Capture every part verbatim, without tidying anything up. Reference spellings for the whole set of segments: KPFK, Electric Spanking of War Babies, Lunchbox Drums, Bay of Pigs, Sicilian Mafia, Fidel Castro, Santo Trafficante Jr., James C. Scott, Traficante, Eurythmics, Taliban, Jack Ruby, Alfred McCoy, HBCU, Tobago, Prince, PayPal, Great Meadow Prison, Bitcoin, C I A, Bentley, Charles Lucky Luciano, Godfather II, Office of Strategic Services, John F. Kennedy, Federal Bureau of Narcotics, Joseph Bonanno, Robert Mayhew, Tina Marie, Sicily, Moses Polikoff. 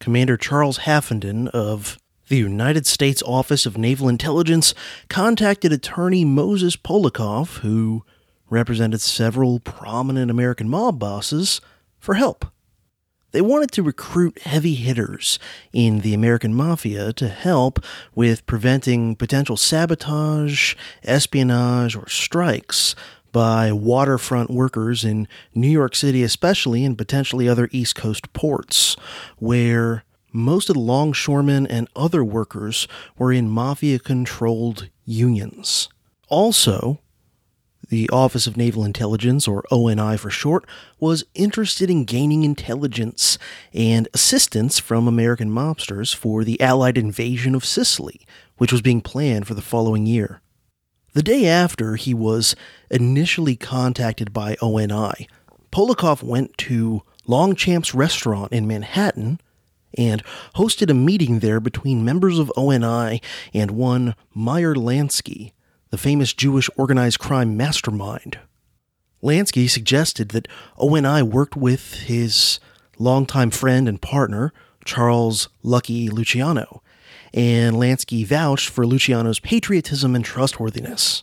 Commander Charles Haffenden of the United States Office of Naval Intelligence contacted attorney Moses Polikoff, who represented several prominent American mob bosses, for help. They wanted to recruit heavy hitters in the American Mafia to help with preventing potential sabotage, espionage, or strikes by waterfront workers in New York City especially, and potentially other East Coast ports, where most of the longshoremen and other workers were in mafia-controlled unions. Also, the Office of Naval Intelligence, or O N I for short, was interested in gaining intelligence and assistance from American mobsters for the Allied invasion of Sicily, which was being planned for the following year. The day after he was initially contacted by O N I, Polikoff went to Longchamp's restaurant in Manhattan and hosted a meeting there between members of O N I and one Meyer Lansky, the famous Jewish organized crime mastermind. Lansky suggested that O N I worked with his longtime friend and partner, Charles Lucky Luciano, and Lansky vouched for Luciano's patriotism and trustworthiness.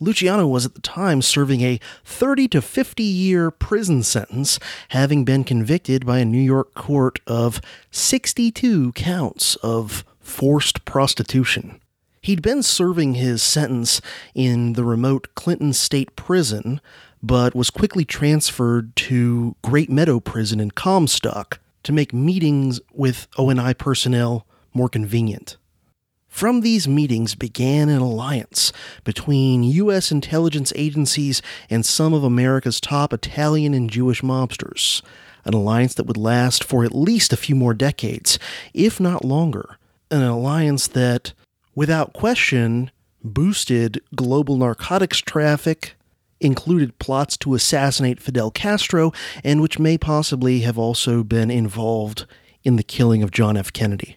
Luciano was at the time serving a thirty to fifty year prison sentence, having been convicted by a New York court of sixty-two counts of forced prostitution. He'd been serving his sentence in the remote Clinton State Prison, but was quickly transferred to Great Meadow Prison in Comstock to make meetings with O N I personnel more convenient. From these meetings began an alliance between U S intelligence agencies and some of America's top Italian and Jewish mobsters, an alliance that would last for at least a few more decades, if not longer, an alliance that, without question, boosted global narcotics traffic, included plots to assassinate Fidel Castro, and which may possibly have also been involved in the killing of John F. Kennedy.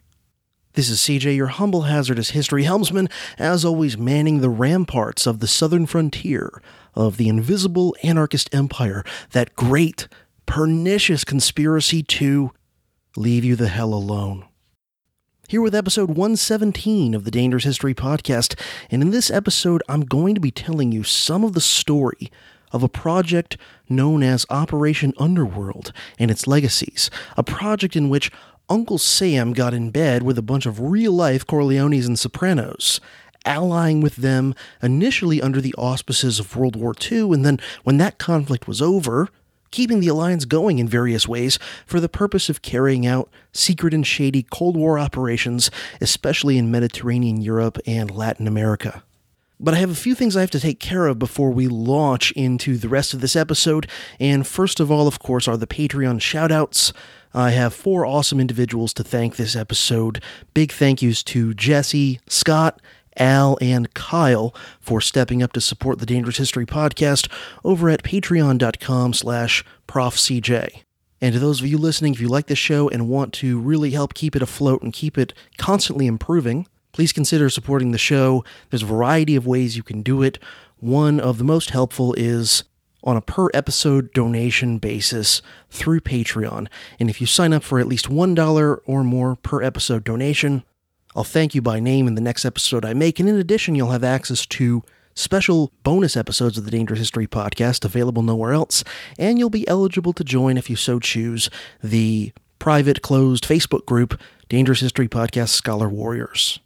This is C J, your humble hazardous history helmsman, as always manning the ramparts of the southern frontier of the invisible anarchist empire, that great, pernicious conspiracy to leave you the hell alone. Here with episode one seventeen of the Dangerous History Podcast, and in this episode I'm going to be telling you some of the story of a project known as Operation Underworld and its legacies, a project in which Uncle Sam got in bed with a bunch of real-life Corleones and Sopranos, allying with them initially under the auspices of World War Two, and then when that conflict was over, keeping the alliance going in various ways for the purpose of carrying out secret and shady Cold War operations, especially in Mediterranean Europe and Latin America. But I have a few things I have to take care of before we launch into the rest of this episode, and first of all, of course, are the Patreon shoutouts. I have four awesome individuals to thank this episode. Big thank yous to Jesse, Scott, Al, and Kyle for stepping up to support the Dangerous History Podcast over at patreon.com slash profcj. And to those of you listening, if you like this show and want to really help keep it afloat and keep it constantly improving, please consider supporting the show. There's a variety of ways you can do it. One of the most helpful is on a per-episode donation basis through Patreon. And if you sign up for at least one dollar or more per episode donation, I'll thank you by name in the next episode I make, and in addition, you'll have access to special bonus episodes of the Dangerous History Podcast available nowhere else, and you'll be eligible to join, if you so choose, the private closed Facebook group, Dangerous History Podcast Scholar Warriors.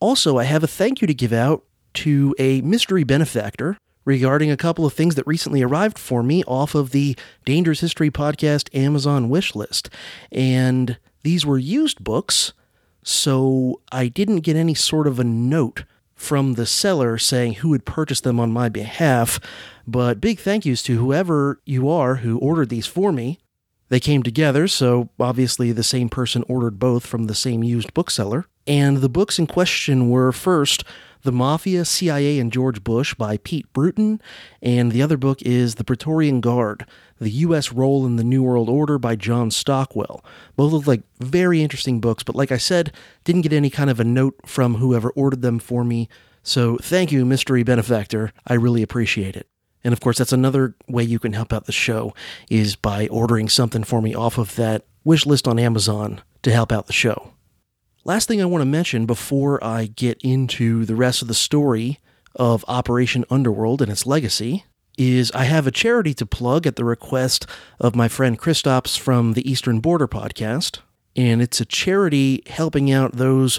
Also, I have a thank you to give out to a mystery benefactor regarding a couple of things that recently arrived for me off of the Dangerous History Podcast Amazon wish list. And these were used books, so I didn't get any sort of a note from the seller saying who had purchased them on my behalf. But big thank yous to whoever you are who ordered these for me. They came together, so obviously the same person ordered both from the same used bookseller. And the books in question were, first, The Mafia, C I A, and George Bush by Pete Bruton, and the other book is The Praetorian Guard, The U S Role in the New World Order by John Stockwell. Both look like very interesting books, but like I said, didn't get any kind of a note from whoever ordered them for me, so thank you, mystery benefactor. I really appreciate it. And of course, that's another way you can help out the show, is by ordering something for me off of that wish list on Amazon to help out the show. Last thing I want to mention before I get into the rest of the story of Operation Underworld and its legacy is I have a charity to plug at the request of my friend Christops from the Eastern Border podcast, and it's a charity helping out those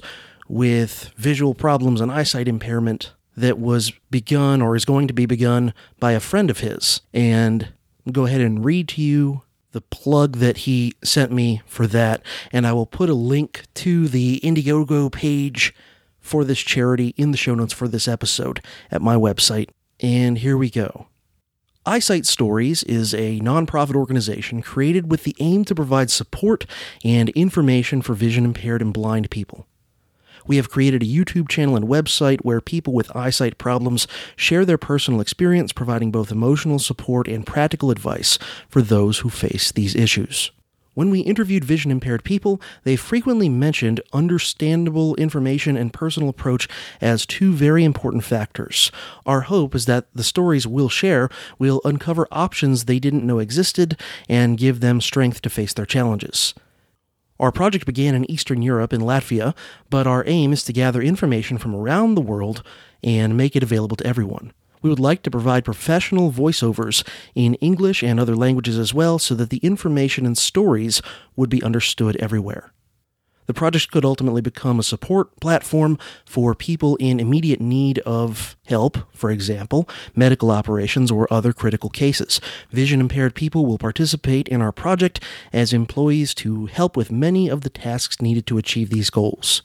with visual problems and eyesight impairment that was begun or is going to be begun by a friend of his. And I'll go ahead and read to you the plug that he sent me for that, and I will put a link to the Indiegogo page for this charity in the show notes for this episode at my website. And here we go. Eyesight Stories is a nonprofit organization created with the aim to provide support and information for vision-impaired and blind people. We have created a YouTube channel and website where people with eyesight problems share their personal experience, providing both emotional support and practical advice for those who face these issues. When we interviewed vision-impaired people, they frequently mentioned understandable information and personal approach as two very important factors. Our hope is that the stories we'll share will uncover options they didn't know existed and give them strength to face their challenges. Our project began in Eastern Europe in Latvia, but our aim is to gather information from around the world and make it available to everyone. We would like to provide professional voiceovers in English and other languages as well, so that the information and stories would be understood everywhere. The project could ultimately become a support platform for people in immediate need of help, for example, medical operations or other critical cases. Vision-impaired people will participate in our project as employees to help with many of the tasks needed to achieve these goals.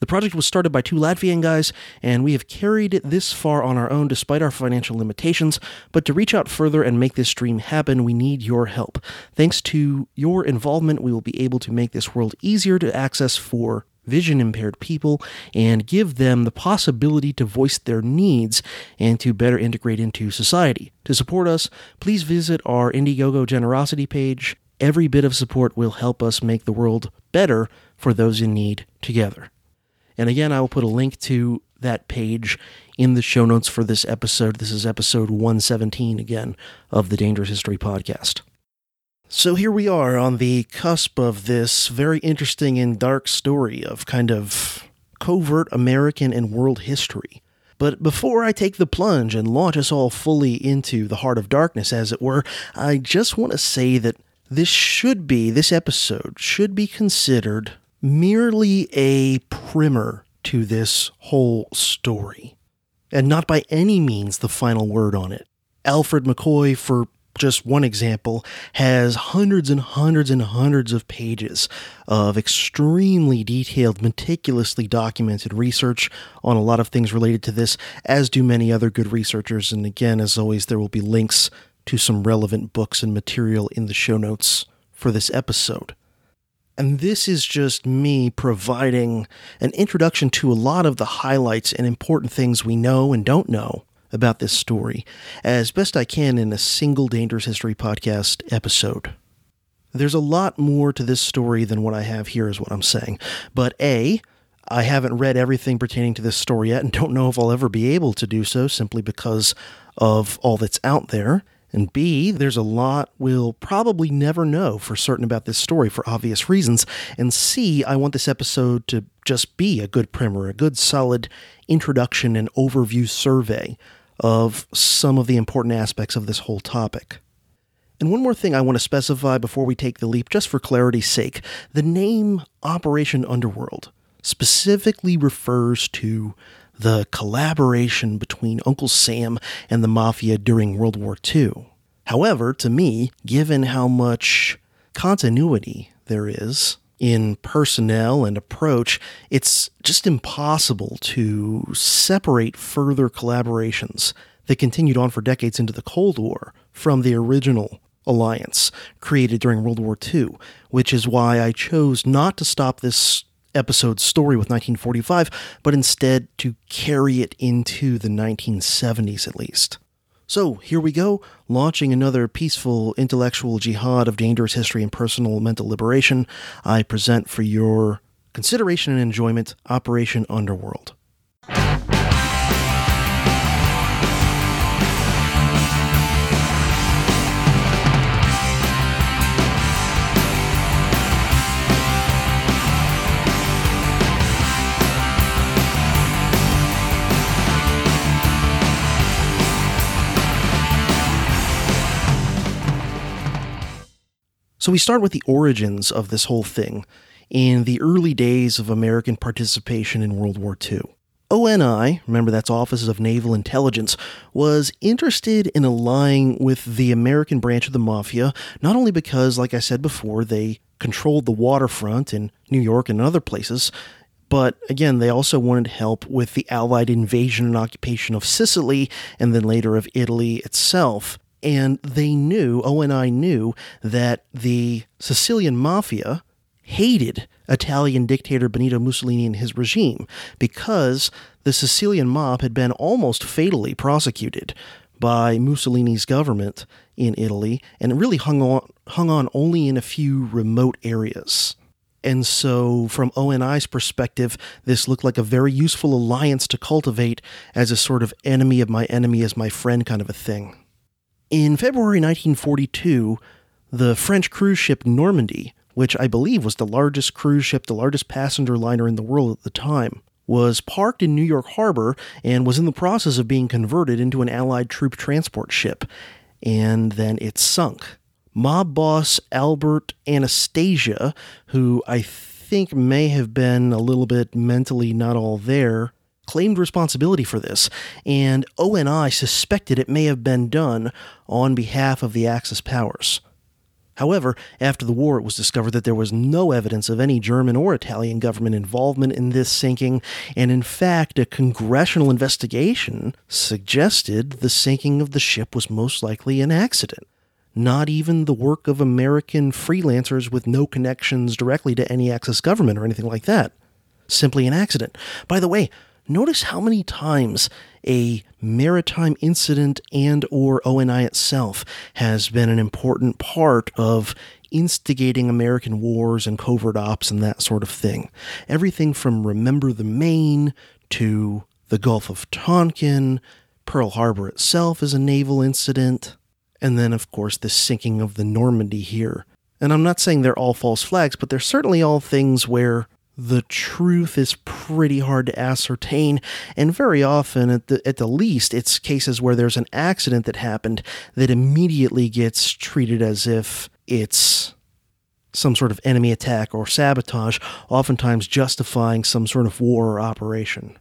The project was started by two Latvian guys, and we have carried it this far on our own despite our financial limitations, but to reach out further and make this dream happen, we need your help. Thanks to your involvement, we will be able to make this world easier to access for vision-impaired people and give them the possibility to voice their needs and to better integrate into society. To support us, please visit our Indiegogo generosity page. Every bit of support will help us make the world better for those in need together. And again, I will put a link to that page in the show notes for this episode. This is episode one seventeen, again, of the Dangerous History Podcast. So here we are on the cusp of this very interesting and dark story of kind of covert American and world history. But before I take the plunge and launch us all fully into the heart of darkness, as it were, I just want to say that this should be, this episode should be considered merely a primer to this whole story, and not by any means the final word on it. Alfred McCoy, for just one example, has hundreds and hundreds and hundreds of pages of extremely detailed, meticulously documented research on a lot of things related to this, as do many other good researchers. And again, as always, there will be links to some relevant books and material in the show notes for this episode. And this is just me providing an introduction to a lot of the highlights and important things we know and don't know about this story, as best I can in a single Dangerous History Podcast episode. There's a lot more to this story than what I have here, is what I'm saying. But A, I haven't read everything pertaining to this story yet, and don't know if I'll ever be able to do so, simply because of all that's out there. And B, there's a lot we'll probably never know for certain about this story for obvious reasons. And C, I want this episode to just be a good primer, a good solid introduction and overview survey of some of the important aspects of this whole topic. And one more thing I want to specify before we take the leap, just for clarity's sake. The name Operation Underworld specifically refers to the collaboration between Uncle Sam and the Mafia during World War Two. However, to me, given how much continuity there is in personnel and approach, it's just impossible to separate further collaborations that continued on for decades into the Cold War from the original alliance created during World War Two, which is why I chose not to stop this episode's story with nineteen forty-five, but instead to carry it into the nineteen seventies at least. So here we go, launching another peaceful intellectual jihad of dangerous history and personal mental liberation. I present for your consideration and enjoyment, Operation Underworld. So we start with the origins of this whole thing in the early days of American participation in World War Two. O N I, remember that's Office of Naval Intelligence, was interested in allying with the American branch of the Mafia, not only because, like I said before, they controlled the waterfront in New York and other places, but again, they also wanted help with the Allied invasion and occupation of Sicily, and then later of Italy itself. And they knew, O N I knew, that the Sicilian Mafia hated Italian dictator Benito Mussolini and his regime because the Sicilian mob had been almost fatally prosecuted by Mussolini's government in Italy, and it really hung on, hung on only in a few remote areas. And so from O N I's perspective, this looked like a very useful alliance to cultivate as a sort of enemy of my enemy is my friend kind of a thing. In February nineteen forty-two, the French cruise ship Normandy, which I believe was the largest cruise ship, the largest passenger liner in the world at the time, was parked in New York Harbor and was in the process of being converted into an Allied troop transport ship, and then it sunk. Mob boss Albert Anastasia, who I think may have been a little bit mentally not all there, claimed responsibility for this, and O N I suspected it may have been done on behalf of the Axis powers. However, after the war, it was discovered that there was no evidence of any German or Italian government involvement in this sinking, and in fact, a congressional investigation suggested the sinking of the ship was most likely an accident, not even the work of American freelancers with no connections directly to any Axis government or anything like that. Simply an accident. By the way, notice how many times a maritime incident and or O N I itself has been an important part of instigating American wars and covert ops and that sort of thing. Everything from Remember the Maine to the Gulf of Tonkin, Pearl Harbor itself is a naval incident, and then of course the sinking of the Normandy here. And I'm not saying they're all false flags, but they're certainly all things where the truth is pretty hard to ascertain, and very often, at the, at the least, it's cases where there's an accident that happened that immediately gets treated as if it's some sort of enemy attack or sabotage, oftentimes justifying some sort of war or operation.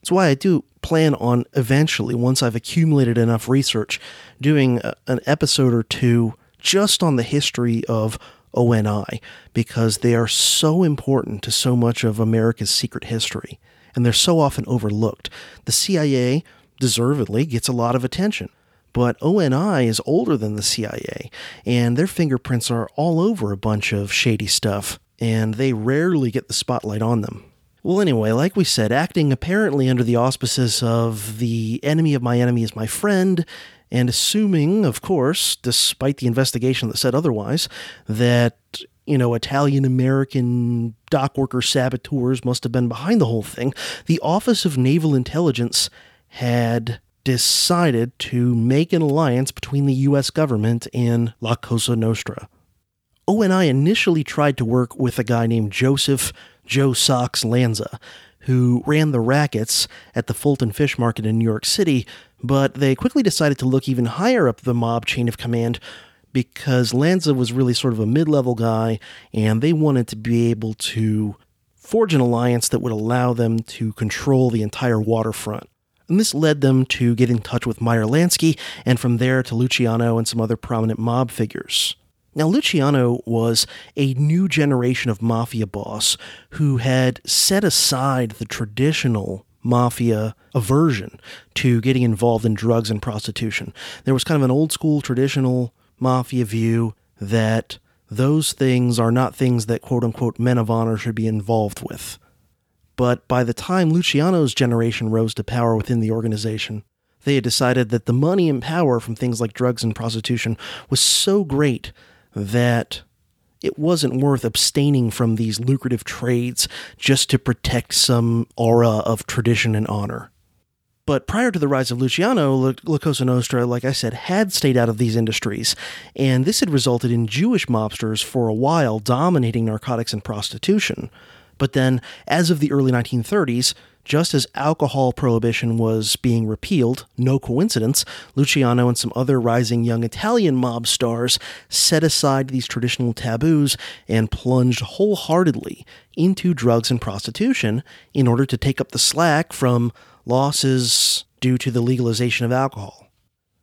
That's why I do plan on eventually, once I've accumulated enough research, doing a, an episode or two just on the history of O N I, because they are so important to so much of America's secret history, and they're so often overlooked. The C I A, deservedly, gets a lot of attention, but O N I is older than the C I A, and their fingerprints are all over a bunch of shady stuff, and they rarely get the spotlight on them. Well, anyway, like we said, acting apparently under the auspices of the enemy of my enemy is my friend, and assuming, of course, despite the investigation that said otherwise, that, you know, Italian-American dockworker saboteurs must have been behind the whole thing, the Office of Naval Intelligence had decided to make an alliance between the U S government and La Cosa Nostra. O N I initially tried to work with a guy named Joseph Joe Sox Lanza, who ran the rackets at the Fulton Fish Market in New York City, but they quickly decided to look even higher up the mob chain of command because Lanza was really sort of a mid-level guy, and they wanted to be able to forge an alliance that would allow them to control the entire waterfront. And this led them to get in touch with Meyer Lansky, and from there to Luciano and some other prominent mob figures. Now, Luciano was a new generation of mafia boss who had set aside the traditional mafia aversion to getting involved in drugs and prostitution. There was kind of an old school traditional mafia view that those things are not things that quote-unquote men of honor should be involved with. But by the time Luciano's generation rose to power within the organization, they had decided that the money and power from things like drugs and prostitution was so great that it wasn't worth abstaining from these lucrative trades just to protect some aura of tradition and honor. But prior to the rise of Luciano, La Cosa Nostra, like I said, had stayed out of these industries, and this had resulted in Jewish mobsters for a while dominating narcotics and prostitution. But then, as of the early nineteen thirties, just as alcohol prohibition was being repealed, no coincidence, Luciano and some other rising young Italian mob stars set aside these traditional taboos and plunged wholeheartedly into drugs and prostitution in order to take up the slack from losses due to the legalization of alcohol.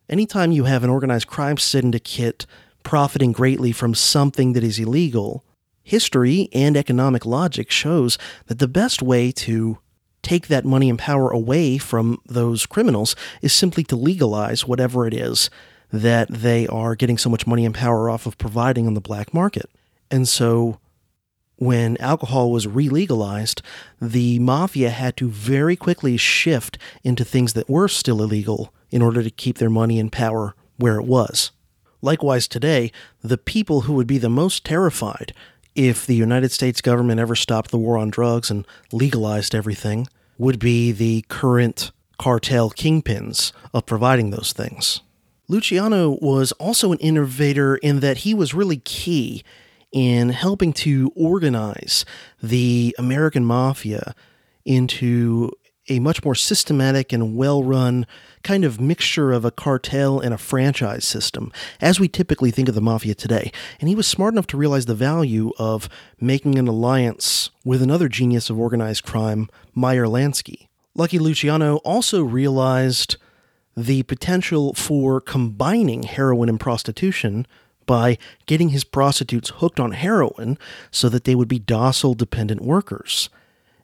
Anytime you have an organized crime syndicate profiting greatly from something that is illegal, history and economic logic shows that the best way to take that money and power away from those criminals is simply to legalize whatever it is that they are getting so much money and power off of providing on the black market. And so when alcohol was re-legalized, the mafia had to very quickly shift into things that were still illegal in order to keep their money and power where it was. Likewise today, the people who would be the most terrified if the United States government ever stopped the war on drugs and legalized everything, would be the current cartel kingpins of providing those things. Luciano was also an innovator in that he was really key in helping to organize the American mafia into a much more systematic and well-run kind of mixture of a cartel and a franchise system, as we typically think of the mafia today. And he was smart enough to realize the value of making an alliance with another genius of organized crime, Meyer Lansky. Lucky Luciano also realized the potential for combining heroin and prostitution by getting his prostitutes hooked on heroin so that they would be docile, dependent workers.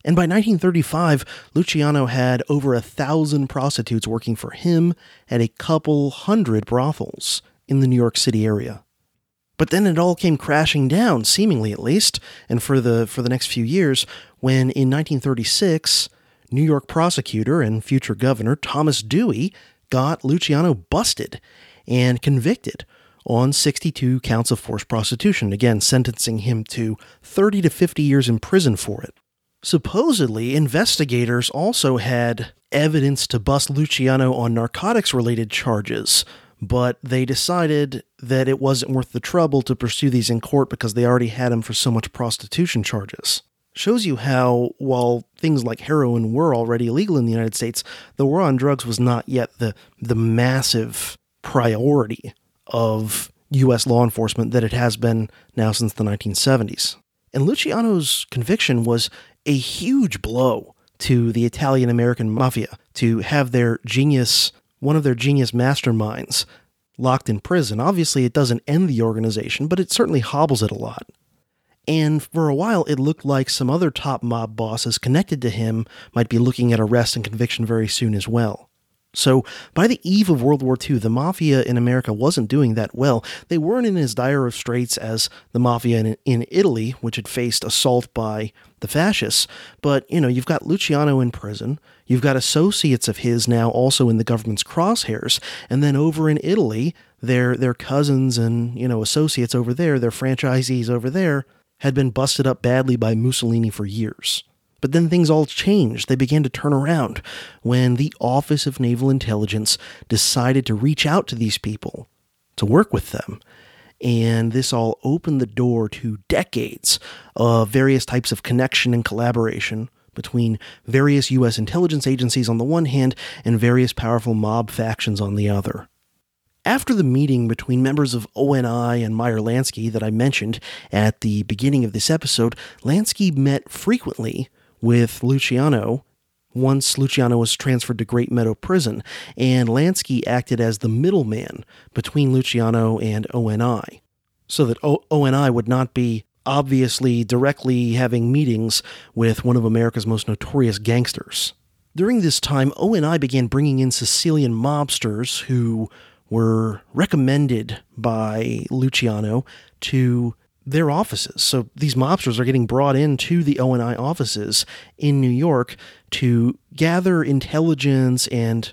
And by nineteen thirty-five, Luciano had over a thousand prostitutes working for him at a couple hundred brothels in the New York City area. But then it all came crashing down, seemingly at least, and for the for the next few years, when in nineteen thirty-six, New York prosecutor and future governor Thomas Dewey got Luciano busted and convicted on sixty-two counts of forced prostitution, again sentencing him to thirty to fifty years in prison for it. Supposedly, investigators also had evidence to bust Luciano on narcotics-related charges, but they decided that it wasn't worth the trouble to pursue these in court because they already had him for so much prostitution charges. Shows you how, while things like heroin were already illegal in the United States, the war on drugs was not yet the, the massive priority of U S law enforcement that it has been now since the nineteen seventies. And Luciano's conviction was a huge blow to the Italian-American mafia to have their genius, one of their genius masterminds, locked in prison. Obviously, it doesn't end the organization, but it certainly hobbles it a lot. And for a while, it looked like some other top mob bosses connected to him might be looking at arrest and conviction very soon as well. So by the eve of World War Two, the mafia in America wasn't doing that well. They weren't in as dire of straits as the mafia in, in Italy, which had faced assault by the fascists. But, you know, you've got Luciano in prison. You've got associates of his now also in the government's crosshairs. And then over in Italy, their their cousins and, you know, associates over there, their franchisees over there, had been busted up badly by Mussolini for years. But then things all changed. They began to turn around when the Office of Naval Intelligence decided to reach out to these people, to work with them. And this all opened the door to decades of various types of connection and collaboration between various U S intelligence agencies on the one hand and various powerful mob factions on the other. After the meeting between members of O N I and Meyer Lansky that I mentioned at the beginning of this episode, Lansky met frequently with Luciano once Luciano was transferred to Great Meadow Prison, and Lansky acted as the middleman between Luciano and O N I, so that o- ONI would not be obviously directly having meetings with one of America's most notorious gangsters. During this time, O N I began bringing in Sicilian mobsters who were recommended by Luciano to their offices. So these mobsters are getting brought into the O N I offices in New York to gather intelligence and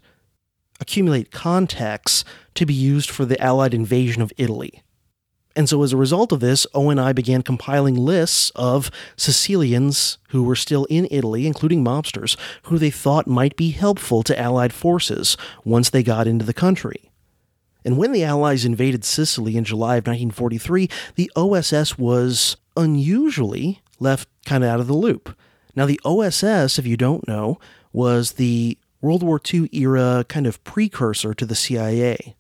accumulate contacts to be used for the Allied invasion of Italy. And so as a result of this, O N I began compiling lists of Sicilians who were still in Italy, including mobsters, who they thought might be helpful to Allied forces once they got into the country. And when the Allies invaded Sicily in July of nineteen forty-three, the O S S was unusually left kind of out of the loop. Now, the O S S, if you don't know, was the World War Two era kind of precursor to the C I A.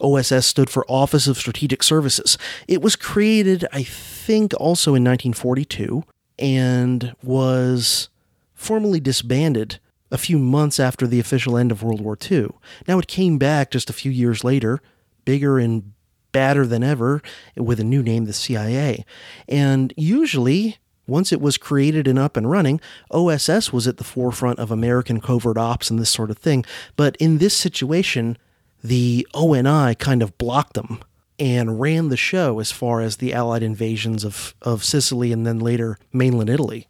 O S S stood for Office of Strategic Services. It was created, I think, also in nineteen forty-two and was formally disbanded a few months after the official end of World War Two. Now, it came back just a few years later, bigger and badder than ever, with a new name, the C I A. And usually, once it was created and up and running, O S S was at the forefront of American covert ops and this sort of thing. But in this situation, the O N I kind of blocked them and ran the show as far as the Allied invasions of, of Sicily and then later mainland Italy.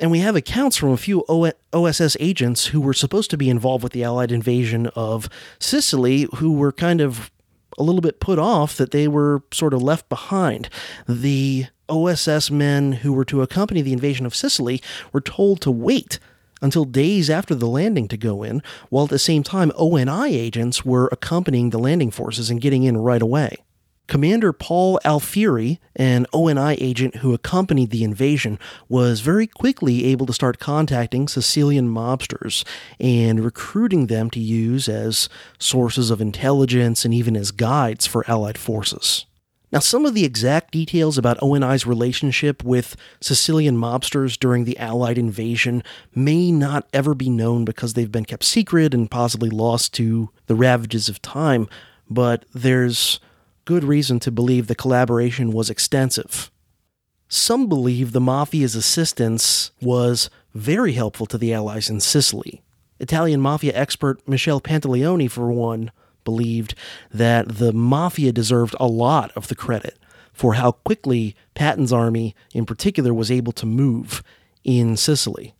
And we have accounts from a few O S S agents who were supposed to be involved with the Allied invasion of Sicily, who were kind of a little bit put off that they were sort of left behind. The O S S men who were to accompany the invasion of Sicily were told to wait until days after the landing to go in, while at the same time O N I agents were accompanying the landing forces and getting in right away. Commander Paul Alfieri, an O N I agent who accompanied the invasion, was very quickly able to start contacting Sicilian mobsters and recruiting them to use as sources of intelligence and even as guides for Allied forces. Now, some of the exact details about O N I's relationship with Sicilian mobsters during the Allied invasion may not ever be known because they've been kept secret and possibly lost to the ravages of time, but there's good reason to believe the collaboration was extensive. Some believe the Mafia's assistance was very helpful to the Allies in Sicily. Italian Mafia expert Michele Pantaleoni, for one, believed that the Mafia deserved a lot of the credit for how quickly Patton's army, in particular, was able to move in Sicily.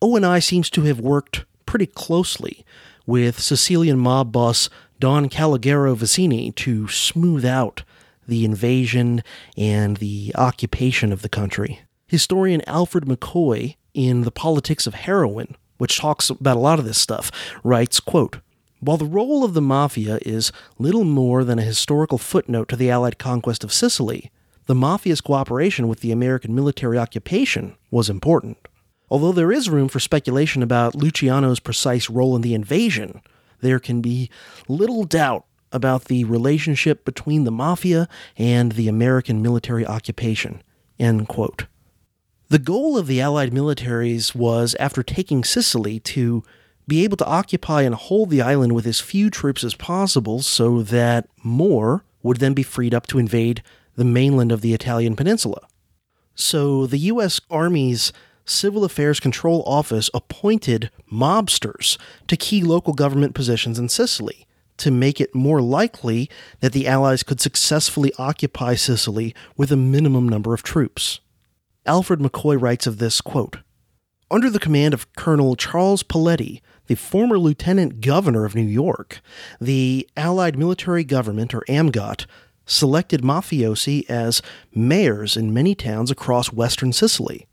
O N I seems to have worked pretty closely with Sicilian mob boss Don Calogero Vicini to smooth out the invasion and the occupation of the country. Historian Alfred McCoy, in The Politics of Heroin, which talks about a lot of this stuff, writes, quote, "While the role of the Mafia is little more than a historical footnote to the Allied conquest of Sicily, the Mafia's cooperation with the American military occupation was important. Although there is room for speculation about Luciano's precise role in the invasion, there can be little doubt about the relationship between the Mafia and the American military occupation." End quote. The goal of the Allied militaries was, after taking Sicily, to be able to occupy and hold the island with as few troops as possible so that more would then be freed up to invade the mainland of the Italian peninsula. So the U S Army's Civil Affairs Control Office appointed mobsters to key local government positions in Sicily to make it more likely that the Allies could successfully occupy Sicily with a minimum number of troops. Alfred McCoy writes of this, quote, "Under the command of Colonel Charles Poletti, the former lieutenant governor of New York, the Allied Military Government, or AMGOT, selected mafiosi as mayors in many towns across western Sicily.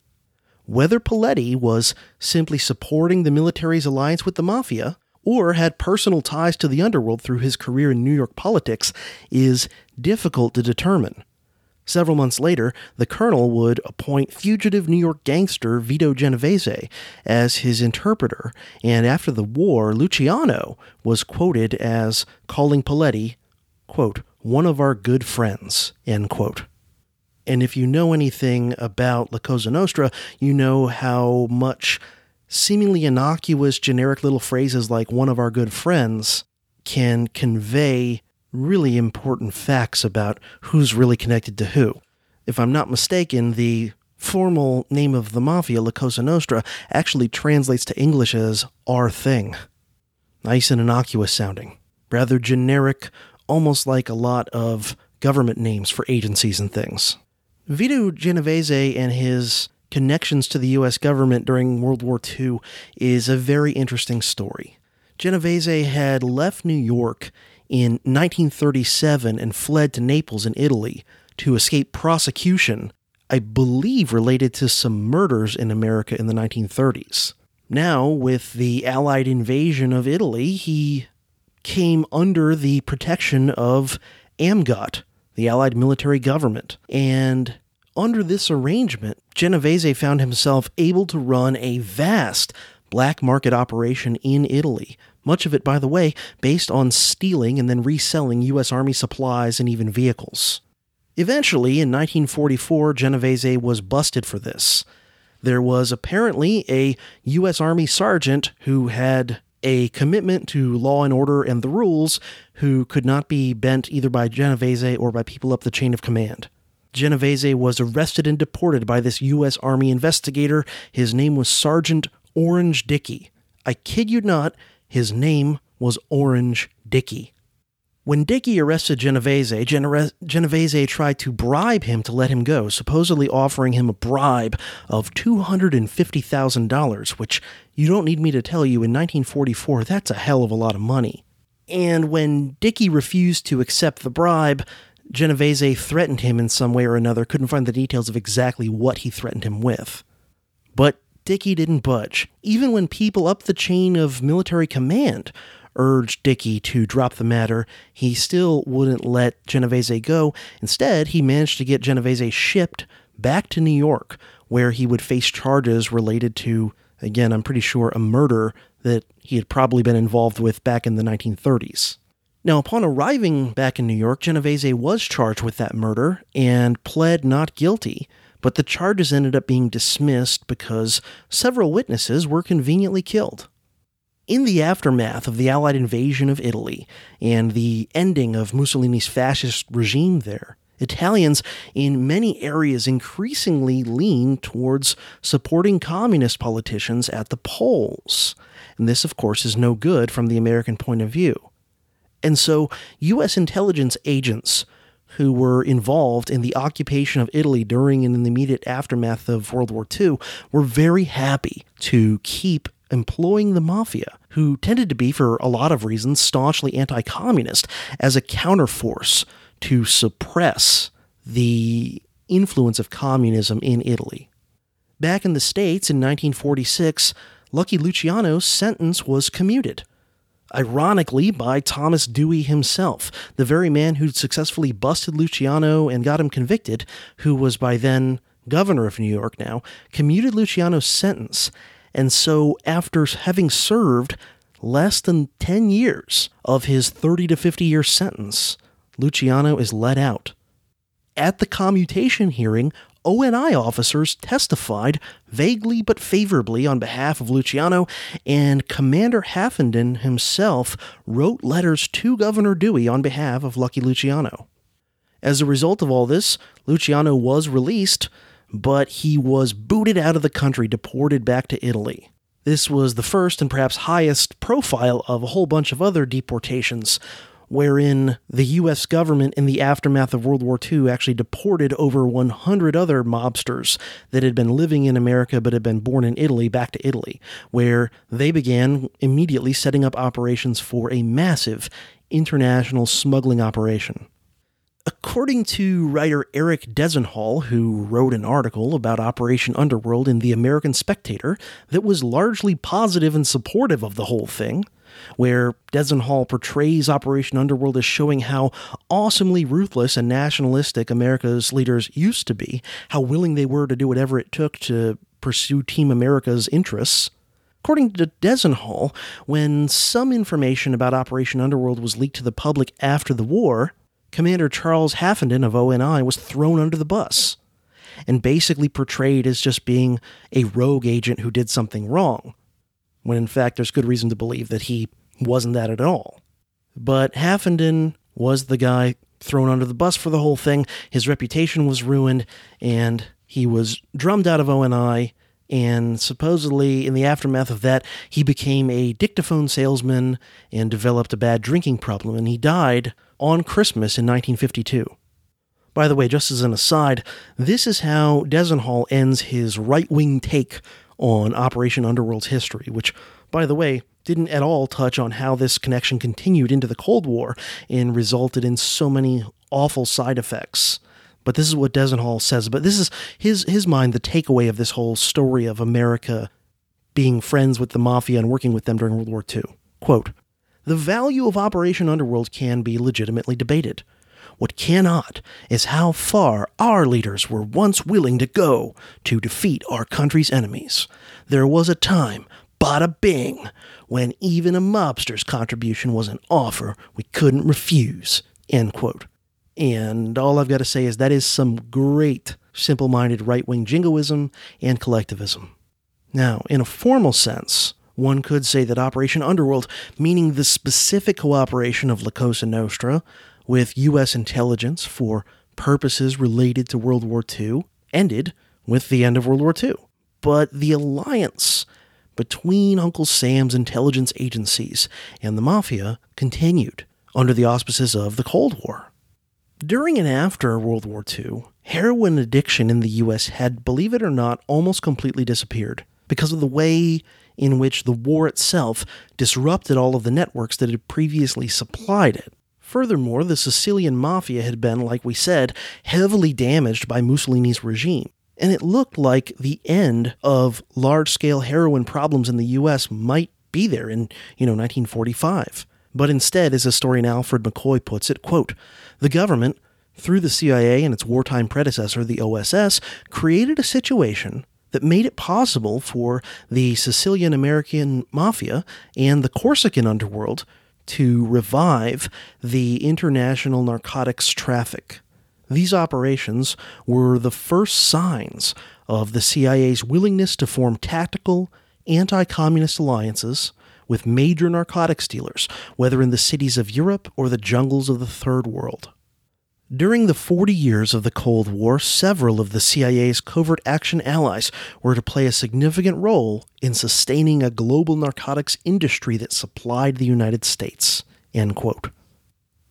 Whether Poletti was simply supporting the military's alliance with the Mafia or had personal ties to the underworld through his career in New York politics is difficult to determine. Several months later, the colonel would appoint fugitive New York gangster Vito Genovese as his interpreter, and after the war, Luciano was quoted as calling Poletti, quote, one of our good friends, end quote. And if you know anything about La Cosa Nostra, you know how much seemingly innocuous, generic little phrases like one of our good friends can convey really important facts about who's really connected to who. If I'm not mistaken, the formal name of the mafia, La Cosa Nostra, actually translates to English as our thing. Nice and innocuous sounding. Rather generic, almost like a lot of government names for agencies and things. Vito Genovese and his connections to the U S government during World War Two is a very interesting story. Genovese had left New York in nineteen thirty-seven and fled to Naples in Italy to escape prosecution, I believe related to some murders in America in the nineteen thirties. Now, with the Allied invasion of Italy, he came under the protection of AMGOT, the Allied military government, and under this arrangement, Genovese found himself able to run a vast black market operation in Italy, much of it, by the way, based on stealing and then reselling U S Army supplies and even vehicles. Eventually, in nineteen forty-four, Genovese was busted for this. There was apparently a U S Army sergeant who had a commitment to law and order and the rules who could not be bent either by Genovese or by people up the chain of command. Genovese was arrested and deported by this U S Army investigator. His name was Sergeant Orange Dickey. I kid you not, his name was Orange Dickey. When Dickey arrested Genovese, Gene- Genovese tried to bribe him to let him go, supposedly offering him a bribe of two hundred fifty thousand dollars, which you don't need me to tell you, in nineteen forty-four, that's a hell of a lot of money. And when Dickey refused to accept the bribe, Genovese threatened him in some way or another, couldn't find the details of exactly what he threatened him with. But Dickey didn't budge, even when people up the chain of military command urged Dickey to drop the matter. He still wouldn't let Genovese go. Instead, he managed to get Genovese shipped back to New York, where he would face charges related to, again, I'm pretty sure, a murder that he had probably been involved with back in the nineteen thirties. Now, upon arriving back in New York, Genovese was charged with that murder and pled not guilty, but the charges ended up being dismissed because several witnesses were conveniently killed. In the aftermath of the Allied invasion of Italy and the ending of Mussolini's fascist regime there, Italians in many areas increasingly leaned towards supporting communist politicians at the polls. And this, of course, is no good from the American point of view. And so U S intelligence agents who were involved in the occupation of Italy during and in the immediate aftermath of World War Two were very happy to keep employing the mafia, who tended to be, for a lot of reasons, staunchly anti-communist, as a counterforce to suppress the influence of communism in Italy. Back in the States in nineteen forty-six, Lucky Luciano's sentence was commuted, ironically, by Thomas Dewey himself, the very man who'd successfully busted Luciano and got him convicted, who was by then governor of New York now, commuted Luciano's sentence. And so after having served less than ten years of his thirty to fifty year sentence, Luciano is let out. At the commutation hearing, O N I officers testified vaguely but favorably on behalf of Luciano, and Commander Haffenden himself wrote letters to Governor Dewey on behalf of Lucky Luciano. As a result of all this, Luciano was released, but he was booted out of the country, deported back to Italy. This was the first and perhaps highest profile of a whole bunch of other deportations, wherein the U S government in the aftermath of World War Two actually deported over one hundred other mobsters that had been living in America but had been born in Italy back to Italy, where they began immediately setting up operations for a massive international smuggling operation. According to writer Eric Desenhall, who wrote an article about Operation Underworld in The American Spectator that was largely positive and supportive of the whole thing, where Desenhall portrays Operation Underworld as showing how awesomely ruthless and nationalistic America's leaders used to be, how willing they were to do whatever it took to pursue Team America's interests. According to Desenhall, when some information about Operation Underworld was leaked to the public after the war, Commander Charles Haffenden of O N I was thrown under the bus and basically portrayed as just being a rogue agent who did something wrong, when in fact there's good reason to believe that he wasn't that at all. But Haffenden was the guy thrown under the bus for the whole thing, his reputation was ruined, and he was drummed out of O N I, and supposedly in the aftermath of that, he became a dictaphone salesman and developed a bad drinking problem, and he died on Christmas in nineteen fifty-two. By the way, just as an aside, this is how Desenhall ends his right-wing take on Operation Underworld's history, which, by the way, didn't at all touch on how this connection continued into the Cold War and resulted in so many awful side effects. But this is what Desenhall says. But this is his his mind, the takeaway of this whole story of America being friends with the Mafia and working with them during World War Two. Quote, "The value of Operation Underworld can be legitimately debated. What cannot is how far our leaders were once willing to go to defeat our country's enemies. There was a time, bada bing, when even a mobster's contribution was an offer we couldn't refuse." End quote. And all I've got to say is that is some great simple-minded right-wing jingoism and collectivism. Now, in a formal sense, one could say that Operation Underworld, meaning the specific cooperation of La Cosa Nostra with U S intelligence for purposes related to World War Two, ended with the end of World War Two. But the alliance between Uncle Sam's intelligence agencies and the Mafia continued under the auspices of the Cold War. During and after World War Two, heroin addiction in the U S had, believe it or not, almost completely disappeared because of the way in which the war itself disrupted all of the networks that had previously supplied it. Furthermore, the Sicilian Mafia had been, like we said, heavily damaged by Mussolini's regime, and it looked like the end of large-scale heroin problems in the U S might be there in, you know, nineteen forty-five. But instead, as historian Alfred McCoy puts it, quote, "The government, through the C I A and its wartime predecessor, the O S S, created a situation that made it possible for the Sicilian American Mafia and the Corsican underworld to revive the international narcotics traffic. These operations were the first signs of the C I A's willingness to form tactical, anti-communist alliances with major narcotics dealers, whether in the cities of Europe or the jungles of the Third World." During the forty years of the Cold War, several of the C I A's covert action allies were to play a significant role in sustaining a global narcotics industry that supplied the United States. End quote.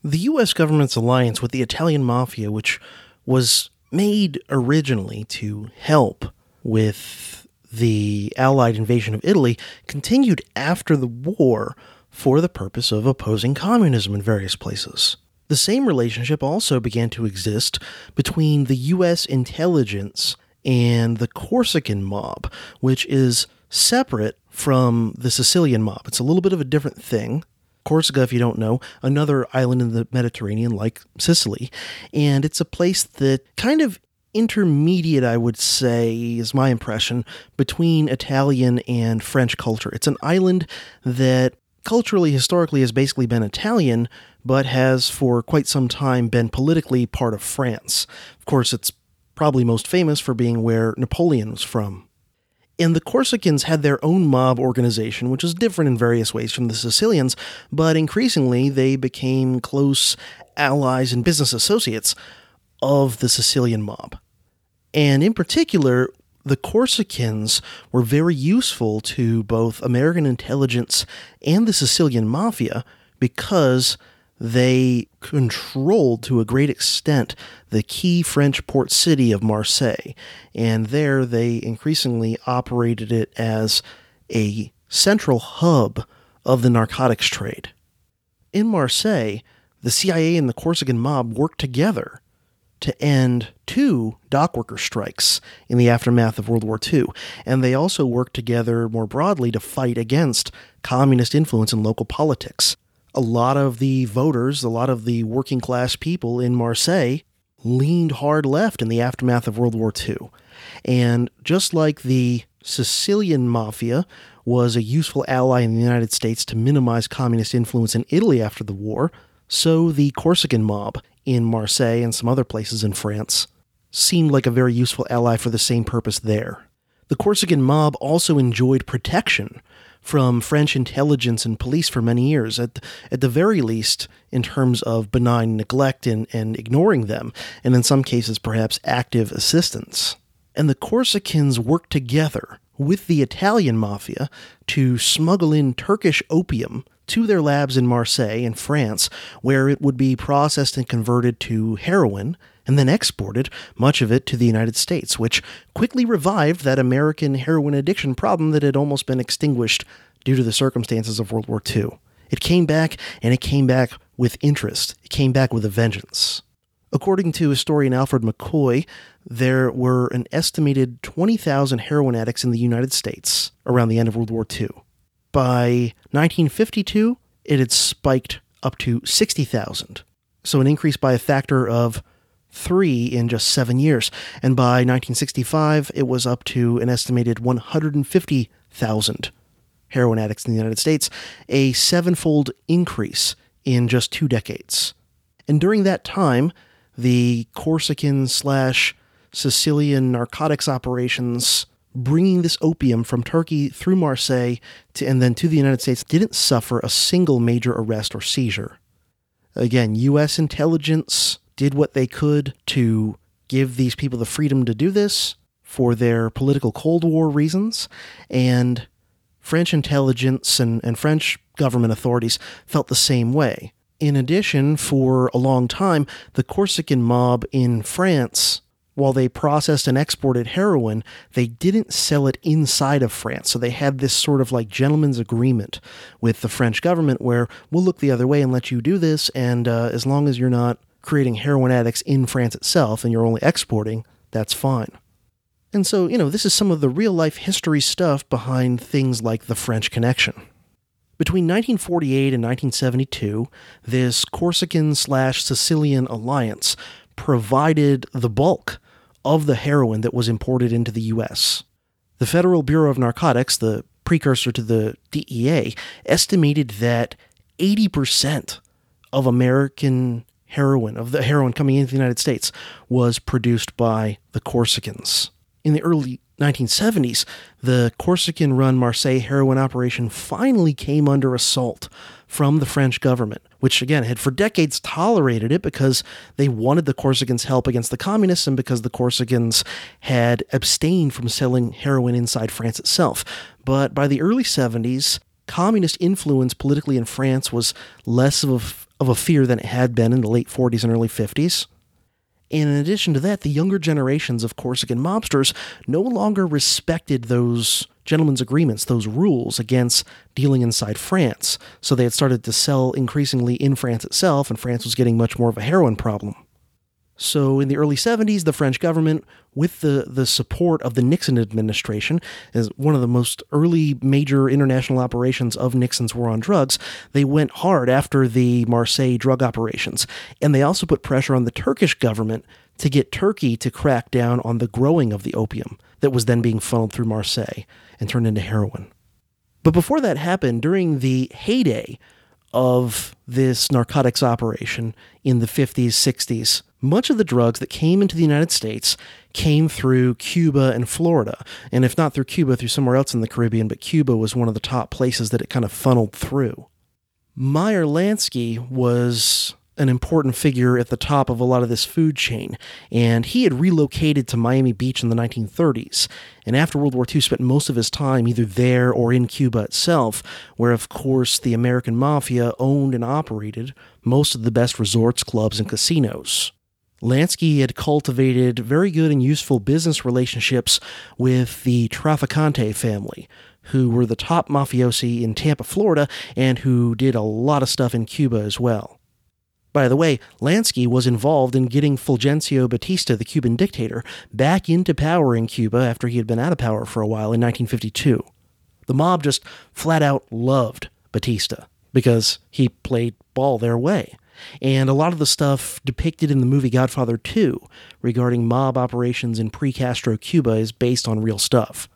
The U S government's alliance with the Italian Mafia, which was made originally to help with the Allied invasion of Italy, continued after the war for the purpose of opposing communism in various places. The same relationship also began to exist between the U S intelligence and the Corsican mob, which is separate from the Sicilian mob. It's a little bit of a different thing. Corsica, if you don't know, another island in the Mediterranean like Sicily, and it's a place that kind of intermediate, I would say, is my impression, between Italian and French culture. It's an island that culturally, historically, has basically been Italian, but has for quite some time been politically part of France. Of course, it's probably most famous for being where Napoleon was from. And the Corsicans had their own mob organization, which was different in various ways from the Sicilians, but increasingly they became close allies and business associates of the Sicilian mob. And in particular, the Corsicans were very useful to both American intelligence and the Sicilian Mafia because they controlled to a great extent the key French port city of Marseille. And there they increasingly operated it as a central hub of the narcotics trade. In Marseille, the C I A and the Corsican mob worked together to end two dockworker strikes in the aftermath of World War Two, and they also worked together more broadly to fight against communist influence in local politics. A lot of the voters, a lot of the working class people in Marseille leaned hard left in the aftermath of World War Two. And just like the Sicilian Mafia was a useful ally in the United States to minimize communist influence in Italy after the war, so the Corsican mob in Marseille and some other places in France seemed like a very useful ally for the same purpose there. The Corsican mob also enjoyed protection from French intelligence and police for many years, at, at the very least in terms of benign neglect and, and ignoring them, and in some cases perhaps active assistance. And the Corsicans worked together with the Italian mafia to smuggle in Turkish opium to their labs in Marseille in France, where it would be processed and converted to heroin and then exported, much of it to the United States, which quickly revived that American heroin addiction problem that had almost been extinguished due to the circumstances of World War Two. It came back, and it came back with interest. It came back with a vengeance. According to historian Alfred McCoy, there were an estimated twenty thousand heroin addicts in the United States around the end of World War Two. By nineteen fifty-two, it had spiked up to sixty thousand, so an increase by a factor of three in just seven years. And by nineteen sixty-five, it was up to an estimated one hundred fifty thousand heroin addicts in the United States, a sevenfold increase in just two decades. And during that time, the Corsican slash Sicilian narcotics operations bringing this opium from Turkey through Marseille to, and then to the United States didn't suffer a single major arrest or seizure. Again, U S intelligence did what they could to give these people the freedom to do this for their political Cold War reasons, and French intelligence and, and French government authorities felt the same way. In addition, for a long time, the Corsican mob in France, while they processed and exported heroin, they didn't sell it inside of France. So they had this sort of like gentleman's agreement with the French government where we'll look the other way and let you do this. And uh, as long as you're not creating heroin addicts in France itself and you're only exporting, that's fine. And so, you know, this is some of the real life history stuff behind things like the French Connection. Between nineteen forty-eight and nineteen seventy-two, this Corsican slash Sicilian alliance provided the bulk of the heroin that was imported into the U S. The Federal Bureau of Narcotics, the precursor to the D E A, estimated that eighty percent of American heroin, of the heroin coming into the United States, was produced by the Corsicans. In the early nineteen seventies, the Corsican-run Marseille heroin operation finally came under assault from the French government, which again had for decades tolerated it because they wanted the Corsicans' help against the communists and because the Corsicans had abstained from selling heroin inside France itself. But by the early seventies, communist influence politically in France was less of a, of a fear than it had been in the late forties and early fifties. And in addition to that, the younger generations of Corsican mobsters no longer respected those gentlemen's agreements, those rules against dealing inside France. So they had started to sell increasingly in France itself, and France was getting much more of a heroin problem. So in the early seventies, the French government, with the, the support of the Nixon administration, as one of the most early major international operations of Nixon's war on drugs, they went hard after the Marseille drug operations. And they also put pressure on the Turkish government to get Turkey to crack down on the growing of the opium that was then being funneled through Marseille and turned into heroin. But before that happened, during the heyday of this narcotics operation in the fifties, sixties, much of the drugs that came into the United States came through Cuba and Florida. And if not through Cuba, through somewhere else in the Caribbean, but Cuba was one of the top places that it kind of funneled through. Meyer Lansky was an important figure at the top of a lot of this food chain, and he had relocated to Miami Beach in the nineteen thirties, and after World War Two spent most of his time either there or in Cuba itself, where of course the American mafia owned and operated most of the best resorts, clubs, and casinos. Lansky had cultivated very good and useful business relationships with the Traficante family, who were the top mafiosi in Tampa, Florida, and who did a lot of stuff in Cuba as well. By the way, Lansky was involved in getting Fulgencio Batista, the Cuban dictator, back into power in Cuba after he had been out of power for a while in nineteen fifty-two. The mob just flat out loved Batista because he played ball their way. And a lot of the stuff depicted in the movie Godfather two regarding mob operations in pre-Castro Cuba is based on real stuff.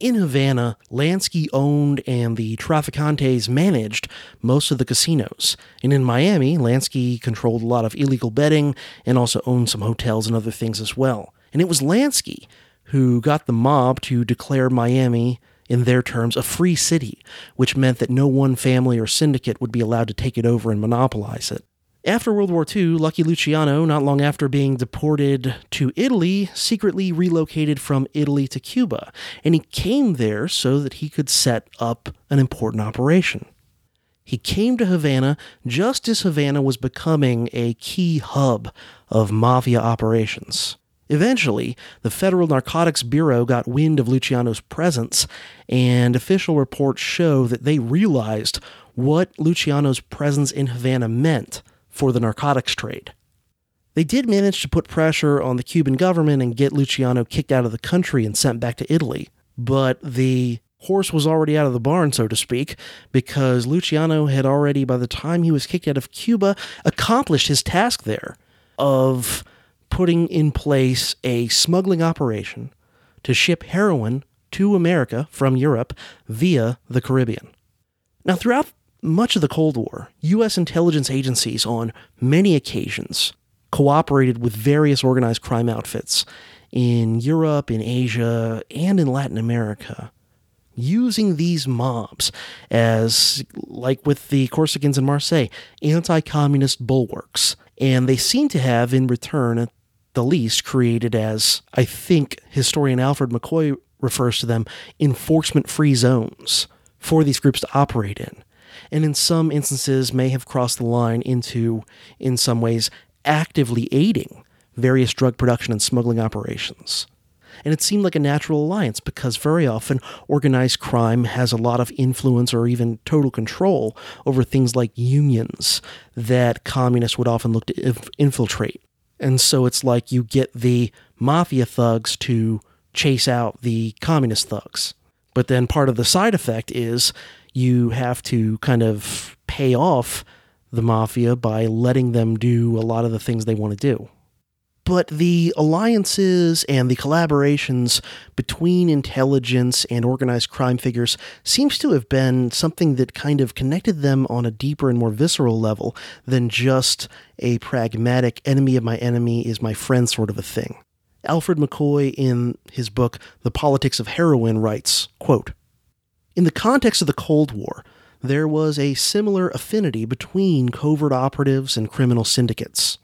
In Havana, Lansky owned and the Traficantes managed most of the casinos. And in Miami, Lansky controlled a lot of illegal betting and also owned some hotels and other things as well. And it was Lansky who got the mob to declare Miami, in their terms, a free city, which meant that no one family or syndicate would be allowed to take it over and monopolize it. After World War Two, Lucky Luciano, not long after being deported to Italy, secretly relocated from Italy to Cuba, and he came there so that he could set up an important operation. He came to Havana just as Havana was becoming a key hub of mafia operations. Eventually, the Federal Narcotics Bureau got wind of Luciano's presence, and official reports show that they realized what Luciano's presence in Havana meant for the narcotics trade. They did manage to put pressure on the Cuban government and get Luciano kicked out of the country and sent back to Italy, but the horse was already out of the barn, so to speak, because Luciano had already, by the time he was kicked out of Cuba, accomplished his task there of putting in place a smuggling operation to ship heroin to America from Europe via the Caribbean. Now, throughout much of the Cold War, U S intelligence agencies on many occasions cooperated with various organized crime outfits in Europe, in Asia, and in Latin America, using these mobs as, like with the Corsicans in Marseille, anti-communist bulwarks. And they seem to have, in return, at the least, created, as I think historian Alfred McCoy refers to them, enforcement-free zones for these groups to operate in, and in some instances may have crossed the line into, in some ways, actively aiding various drug production and smuggling operations. And it seemed like a natural alliance because very often organized crime has a lot of influence or even total control over things like unions that communists would often look to infiltrate. And so it's like you get the mafia thugs to chase out the communist thugs. But then part of the side effect is you have to kind of pay off the mafia by letting them do a lot of the things they want to do. But the alliances and the collaborations between intelligence and organized crime figures seems to have been something that kind of connected them on a deeper and more visceral level than just a pragmatic enemy of my enemy is my friend sort of a thing. Alfred McCoy, in his book The Politics of Heroin, writes, quote, "In the context of the Cold War, there was a similar affinity between covert operatives and criminal syndicates.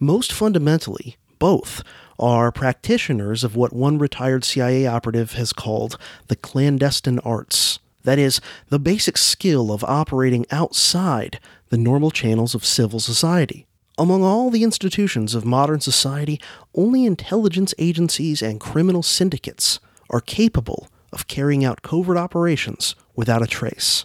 Most fundamentally, both are practitioners of what one retired C I A operative has called the clandestine arts, that is, the basic skill of operating outside the normal channels of civil society. Among all the institutions of modern society, only intelligence agencies and criminal syndicates are capable of carrying out covert operations without a trace.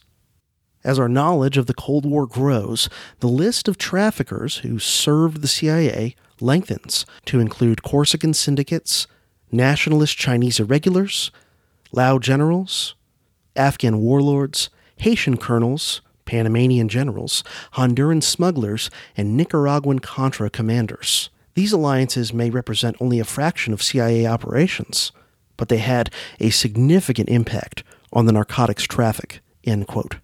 As our knowledge of the Cold War grows, the list of traffickers who served the C I A lengthens to include Corsican syndicates, nationalist Chinese irregulars, Lao generals, Afghan warlords, Haitian colonels, Panamanian generals, Honduran smugglers, and Nicaraguan Contra commanders. These alliances may represent only a fraction of C I A operations, but they had a significant impact on the narcotics traffic," end quote.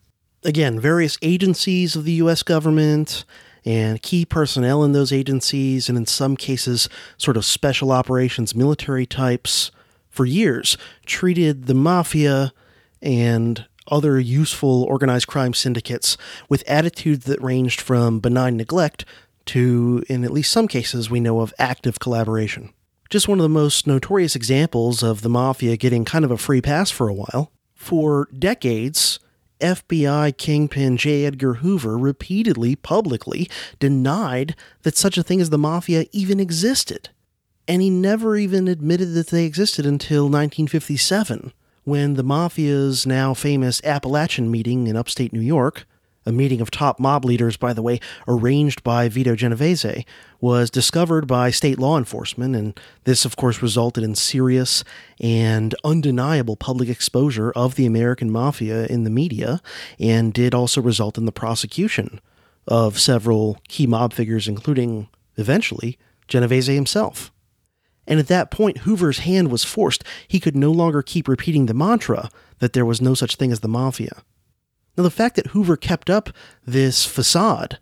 Again, various agencies of the U S government and key personnel in those agencies, and in some cases, sort of special operations military types, for years treated the mafia and other useful organized crime syndicates with attitudes that ranged from benign neglect to, in at least some cases we know of, active collaboration. Just one of the most notorious examples of the mafia getting kind of a free pass for a while. For decades, F B I kingpin J. Edgar Hoover repeatedly, publicly denied that such a thing as the mafia even existed. And he never even admitted that they existed until nineteen fifty-seven, when the mafia's now famous Appalachian meeting in upstate New York a meeting of top mob leaders, by the way, arranged by Vito Genovese, was discovered by state law enforcement, and this, of course, resulted in serious and undeniable public exposure of the American mafia in the media, and did also result in the prosecution of several key mob figures, including, eventually, Genovese himself. And at that point, Hoover's hand was forced. He could no longer keep repeating the mantra that there was no such thing as the mafia. Now, the fact that Hoover kept up this facade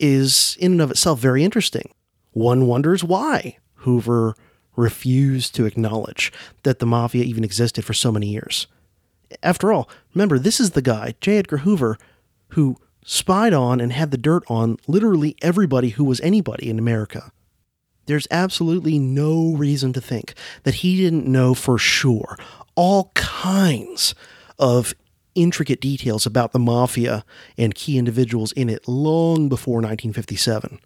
is in and of itself very interesting. One wonders why Hoover refused to acknowledge that the mafia even existed for so many years. After all, remember, this is the guy, J. Edgar Hoover, who spied on and had the dirt on literally everybody who was anybody in America. There's absolutely no reason to think that he didn't know for sure all kinds of intricate details about the mafia and key individuals in it long before nineteen fifty-seven.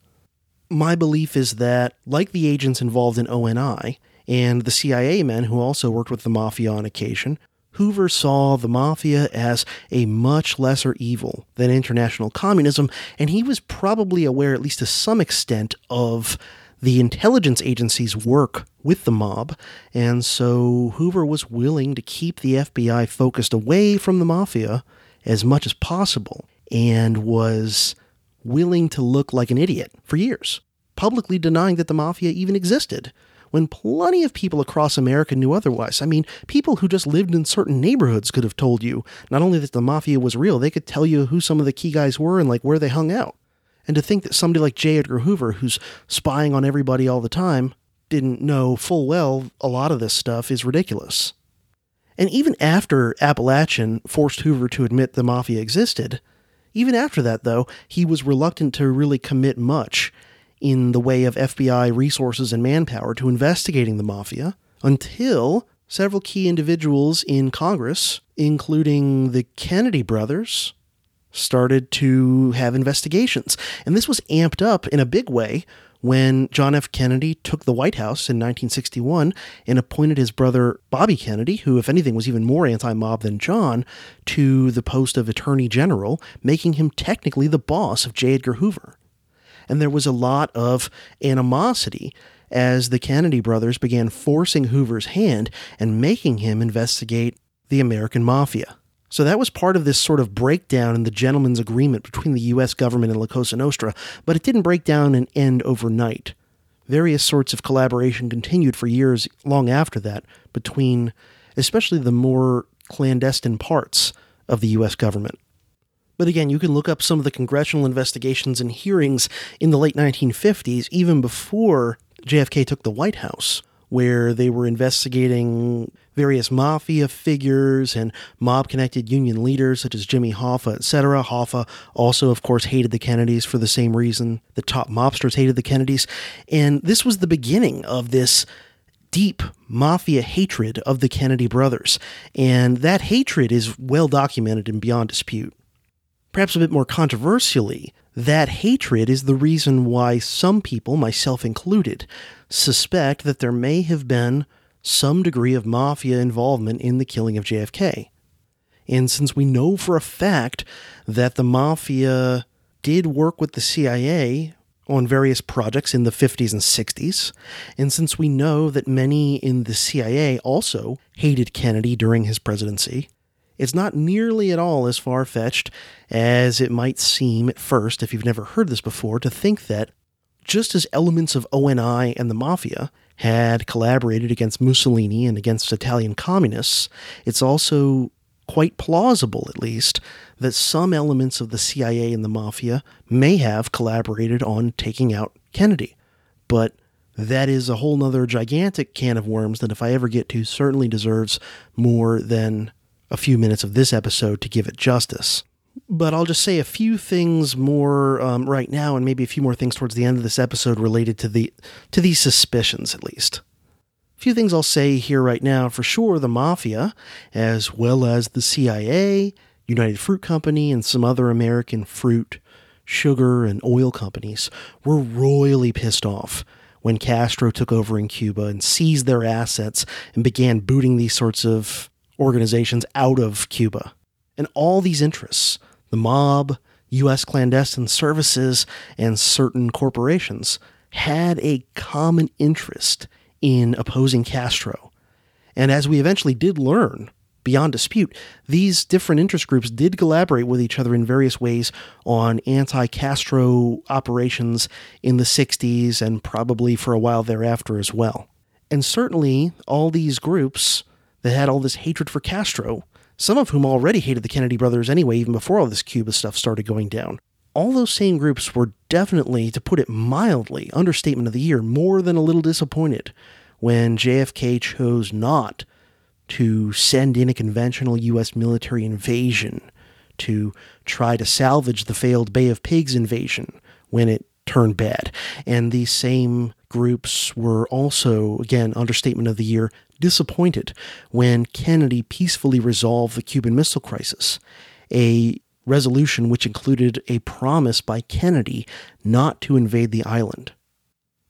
My belief is that, like the agents involved in O N I and the C I A men who also worked with the mafia on occasion, Hoover saw the mafia as a much lesser evil than international communism, and he was probably aware, at least to some extent, of the intelligence agencies' work with the mob, and so Hoover was willing to keep the F B I focused away from the mafia as much as possible, and was willing to look like an idiot for years, publicly denying that the mafia even existed, when plenty of people across America knew otherwise. I mean, people who just lived in certain neighborhoods could have told you not only that the mafia was real, they could tell you who some of the key guys were and like where they hung out. And to think that somebody like J. Edgar Hoover, who's spying on everybody all the time, didn't know full well a lot of this stuff is ridiculous. And even after Appalachian forced Hoover to admit the mafia existed, even after that, though, he was reluctant to really commit much in the way of F B I resources and manpower to investigating the mafia, until several key individuals in Congress, including the Kennedy brothers, started to have investigations. And this was amped up in a big way when John F. Kennedy took the White House in nineteen sixty-one and appointed his brother Bobby Kennedy, who, if anything, was even more anti-mob than John, to the post of Attorney General, making him technically the boss of J. Edgar Hoover. And there was a lot of animosity as the Kennedy brothers began forcing Hoover's hand and making him investigate the American mafia. So that was part of this sort of breakdown in the gentleman's agreement between the U S government and La Cosa Nostra, but it didn't break down and end overnight. Various sorts of collaboration continued for years long after that between especially the more clandestine parts of the U S government. But again, you can look up some of the congressional investigations and hearings in the late nineteen fifties, even before J F K took the White House, where they were investigating various mafia figures and mob-connected union leaders such as Jimmy Hoffa, et cetera. Hoffa also, of course, hated the Kennedys for the same reason the top mobsters hated the Kennedys. And this was the beginning of this deep mafia hatred of the Kennedy brothers. And that hatred is well documented and beyond dispute. Perhaps a bit more controversially, that hatred is the reason why some people, myself included, suspect that there may have been some degree of mafia involvement in the killing of J F K. And since we know for a fact that the mafia did work with the C I A on various projects in the fifties and sixties, and since we know that many in the C I A also hated Kennedy during his presidency, it's not nearly at all as far-fetched as it might seem at first, if you've never heard this before, to think that just as elements of O N I and the mafia had collaborated against Mussolini and against Italian communists, it's also quite plausible, at least, that some elements of the C I A and the mafia may have collaborated on taking out Kennedy. But that is a whole nother gigantic can of worms that, if I ever get to, certainly deserves more than a few minutes of this episode to give it justice. But I'll just say a few things more um, right now, and maybe a few more things towards the end of this episode related to the to these suspicions, at least. A few things I'll say here right now. For sure, the mafia, as well as the C I A, United Fruit Company, and some other American fruit, sugar, and oil companies, were royally pissed off when Castro took over in Cuba and seized their assets and began booting these sorts of organizations out of Cuba. And all these interests, the mob, U S clandestine services and certain corporations had a common interest in opposing Castro. And as we eventually did learn, beyond dispute, these different interest groups did collaborate with each other in various ways on anti-Castro operations in the sixties and probably for a while thereafter as well. And certainly all these groups that had all this hatred for Castro, some of whom already hated the Kennedy brothers anyway, even before all this Cuba stuff started going down, all those same groups were definitely, to put it mildly, understatement of the year, more than a little disappointed when J F K chose not to send in a conventional U S military invasion to try to salvage the failed Bay of Pigs invasion when it turned bad. And these same groups were also, again, understatement of the year, disappointed when Kennedy peacefully resolved the Cuban Missile Crisis, a resolution which included a promise by Kennedy not to invade the island.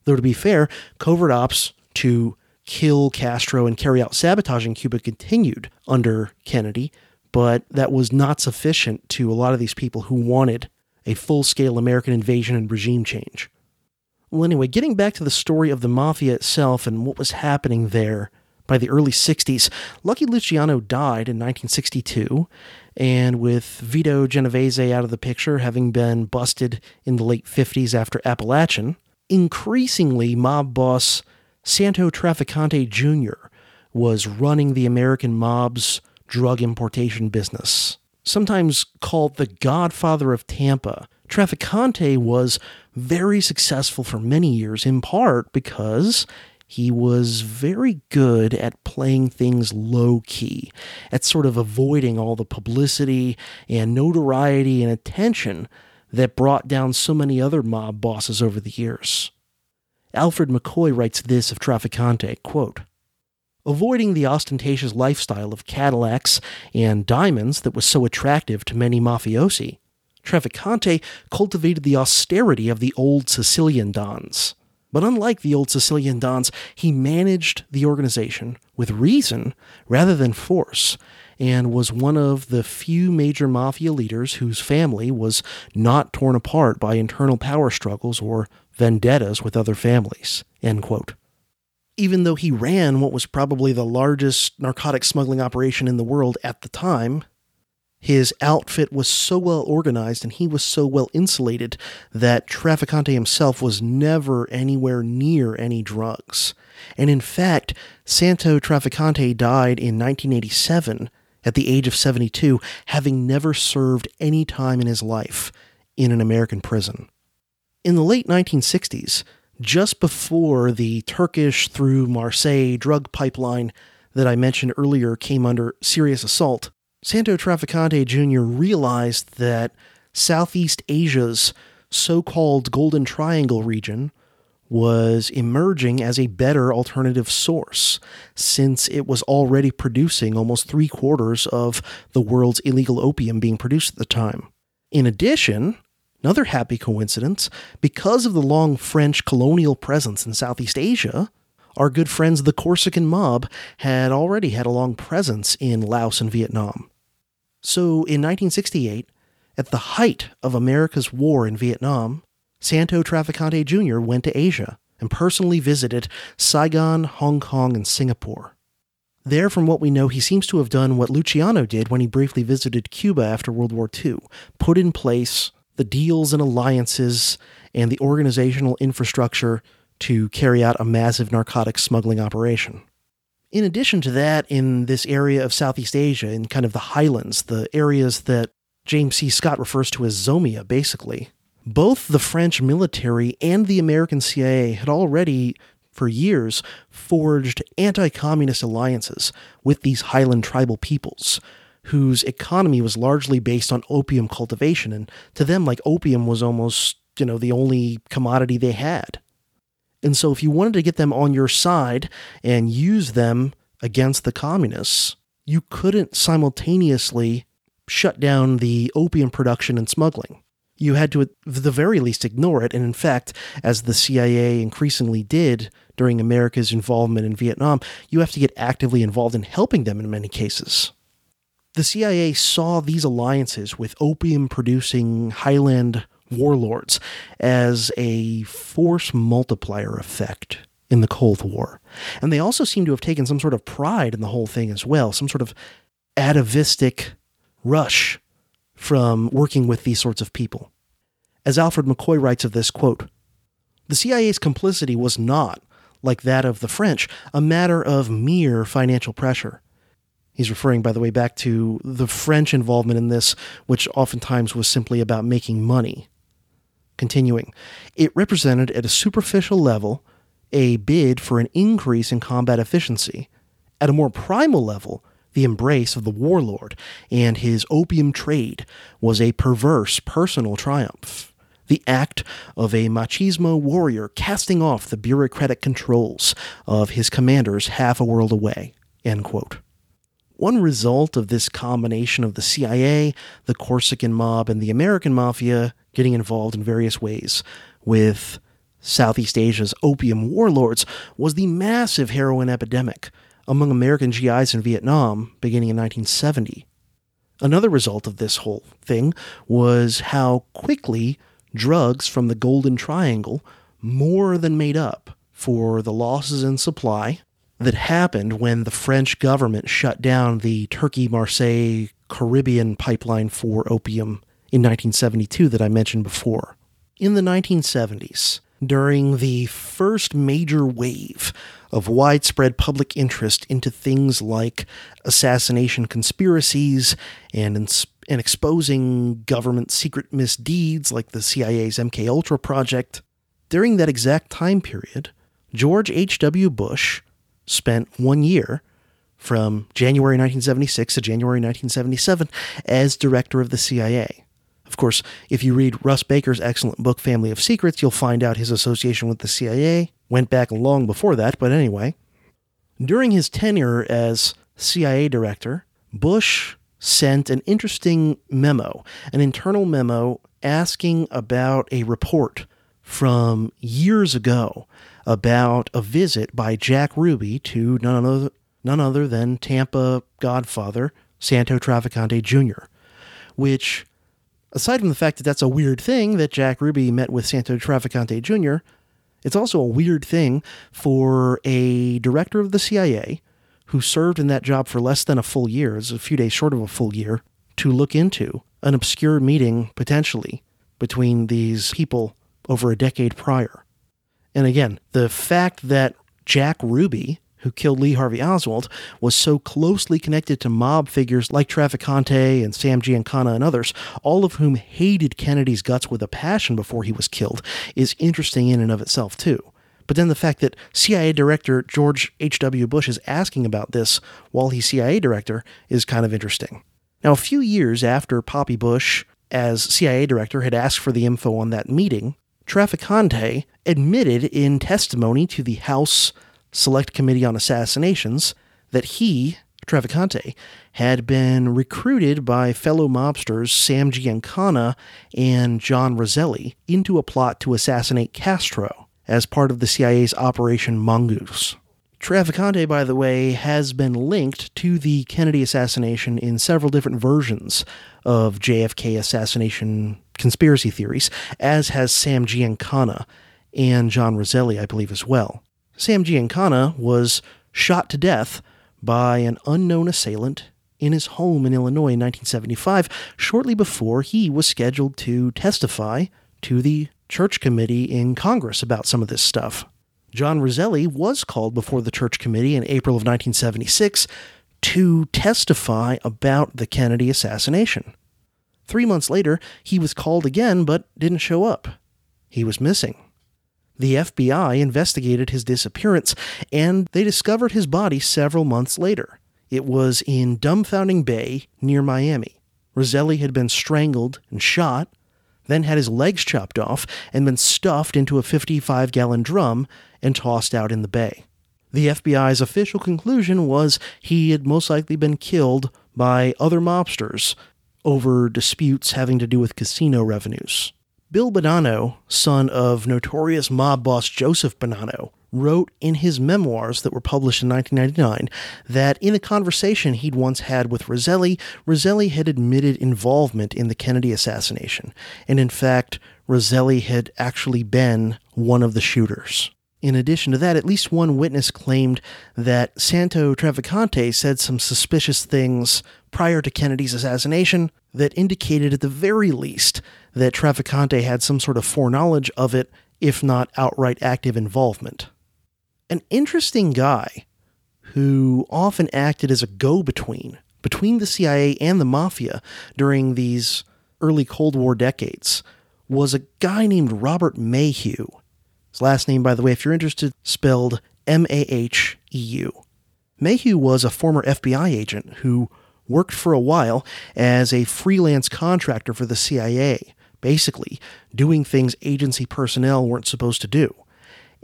Though, to be fair, covert ops to kill Castro and carry out sabotage in Cuba continued under Kennedy, but that was not sufficient to a lot of these people who wanted a full-scale American invasion and regime change. Well, anyway, getting back to the story of the Mafia itself and what was happening there by the early sixties, Lucky Luciano died in nineteen sixty-two, and with Vito Genovese out of the picture, having been busted in the late fifties after Appalachian, increasingly mob boss Santo Trafficante Junior was running the American mob's drug importation business. Sometimes called the Godfather of Tampa, Traficante was very successful for many years, in part because he was very good at playing things low-key, at sort of avoiding all the publicity and notoriety and attention that brought down so many other mob bosses over the years. Alfred McCoy writes this of Traficante, quote, "Avoiding the ostentatious lifestyle of Cadillacs and diamonds that was so attractive to many mafiosi, Traficante cultivated the austerity of the old Sicilian dons. But unlike the old Sicilian dons, he managed the organization with reason rather than force, and was one of the few major mafia leaders whose family was not torn apart by internal power struggles or vendettas with other families," end quote. Even though he ran what was probably the largest narcotic smuggling operation in the world at the time, his outfit was so well organized and he was so well insulated that Traficante himself was never anywhere near any drugs. And in fact, Santo Trafficante died in nineteen eighty-seven at the age of seventy-two, having never served any time in his life in an American prison. In the late nineteen sixties, just before the Turkish through Marseille drug pipeline that I mentioned earlier came under serious assault, Santo Trafficante Junior realized that Southeast Asia's so-called Golden Triangle region was emerging as a better alternative source, since it was already producing almost three-quarters of the world's illegal opium being produced at the time. In addition, another happy coincidence, because of the long French colonial presence in Southeast Asia, our good friends the Corsican mob had already had a long presence in Laos and Vietnam. So in nineteen sixty-eight, at the height of America's war in Vietnam, Santo Trafficante Junior went to Asia and personally visited Saigon, Hong Kong, and Singapore. There, from what we know, he seems to have done what Luciano did when he briefly visited Cuba after World War Two, put in place the deals and alliances and the organizational infrastructure to carry out a massive narcotic smuggling operation. In addition to that, in this area of Southeast Asia, in kind of the highlands, the areas that James C. Scott refers to as Zomia, basically, both the French military and the American C I A had already, for years, forged anti-communist alliances with these highland tribal peoples, whose economy was largely based on opium cultivation, and to them, like, opium was almost, you know, the only commodity they had. And so if you wanted to get them on your side and use them against the communists, you couldn't simultaneously shut down the opium production and smuggling. You had to, at the very least, ignore it. And in fact, as the C I A increasingly did during America's involvement in Vietnam, you have to get actively involved in helping them in many cases. The C I A saw these alliances with opium-producing highland warlords as a force multiplier effect in the Cold War. And they also seem to have taken some sort of pride in the whole thing as well, some sort of atavistic rush from working with these sorts of people. As Alfred McCoy writes of this, quote, "The C I A's complicity was not, like that of the French, a matter of mere financial pressure." He's referring, by the way, back to the French involvement in this, which oftentimes was simply about making money. Continuing, "It represented at a superficial level a bid for an increase in combat efficiency. At a more primal level, the embrace of the warlord and his opium trade was a perverse personal triumph, the act of a machismo warrior casting off the bureaucratic controls of his commanders half a world away," end quote. One result of this combination of the C I A, the Corsican mob, and the American mafia getting involved in various ways with Southeast Asia's opium warlords was the massive heroin epidemic among American G Is in Vietnam beginning in nineteen seventy. Another result of this whole thing was how quickly drugs from the Golden Triangle more than made up for the losses in supply that happened when the French government shut down the Turkey-Marseille Caribbean pipeline for opium in nineteen seventy-two that I mentioned before. In the nineteen seventies, during the first major wave of widespread public interest into things like assassination conspiracies and, ins- and exposing government secret misdeeds like the C I A's M K Ultra project, during that exact time period, George H W. Bush spent one year from January nineteen seventy-six to January nineteen seventy-seven as director of the C I A. Of course, if you read Russ Baker's excellent book, Family of Secrets, you'll find out his association with the C I A went back long before that, but anyway. During his tenure as C I A director, Bush sent an interesting memo, an internal memo asking about a report from years ago about a visit by Jack Ruby to none other, none other than Tampa godfather Santo Trafficante Junior, which, aside from the fact that that's a weird thing that Jack Ruby met with Santo Trafficante Junior, it's also a weird thing for a director of the C I A who served in that job for less than a full year, it's a few days short of a full year, to look into an obscure meeting potentially between these people over a decade prior. And again, the fact that Jack Ruby, who killed Lee Harvey Oswald, was so closely connected to mob figures like Traficante and Sam Giancana and others, all of whom hated Kennedy's guts with a passion before he was killed, is interesting in and of itself too. But then the fact that C I A Director George H W. Bush is asking about this while he's C I A Director is kind of interesting. Now, a few years after Poppy Bush, as C I A Director, had asked for the info on that meeting, Traficante admitted in testimony to the House Select Committee on Assassinations that he, Traficante, had been recruited by fellow mobsters Sam Giancana and John Roselli into a plot to assassinate Castro as part of the C I A's Operation Mongoose. Traficante, by the way, has been linked to the Kennedy assassination in several different versions of J F K assassination conspiracy theories, as has Sam Giancana and John Roselli, I believe, as well. Sam Giancana was shot to death by an unknown assailant in his home in Illinois in nineteen seventy-five, shortly before he was scheduled to testify to the Church Committee in Congress about some of this stuff. John Roselli was called before the Church Committee in April of nineteen seventy-six to testify about the Kennedy assassination. Three months later, he was called again but didn't show up. He was missing. The F B I investigated his disappearance, and they discovered his body several months later. It was in Dumbfounding Bay near Miami. Roselli had been strangled and shot, then had his legs chopped off and been stuffed into a fifty-five gallon drum and tossed out in the bay. The F B I's official conclusion was he had most likely been killed by other mobsters over disputes having to do with casino revenues. Bill Bonanno, son of notorious mob boss Joseph Bonanno, wrote in his memoirs that were published in nineteen ninety-nine that in a conversation he'd once had with Roselli, Roselli had admitted involvement in the Kennedy assassination. And in fact, Roselli had actually been one of the shooters. In addition to that, at least one witness claimed that Santo Trafficante said some suspicious things prior to Kennedy's assassination that indicated at the very least that Trafficante had some sort of foreknowledge of it, if not outright active involvement. An interesting guy who often acted as a go-between between the C I A and the Mafia during these early Cold War decades was a guy named Robert Mayhew. His last name, by the way, if you're interested, spelled M A H E U. Mayhew was a former F B I agent who worked for a while as a freelance contractor for the C I A, basically doing things agency personnel weren't supposed to do,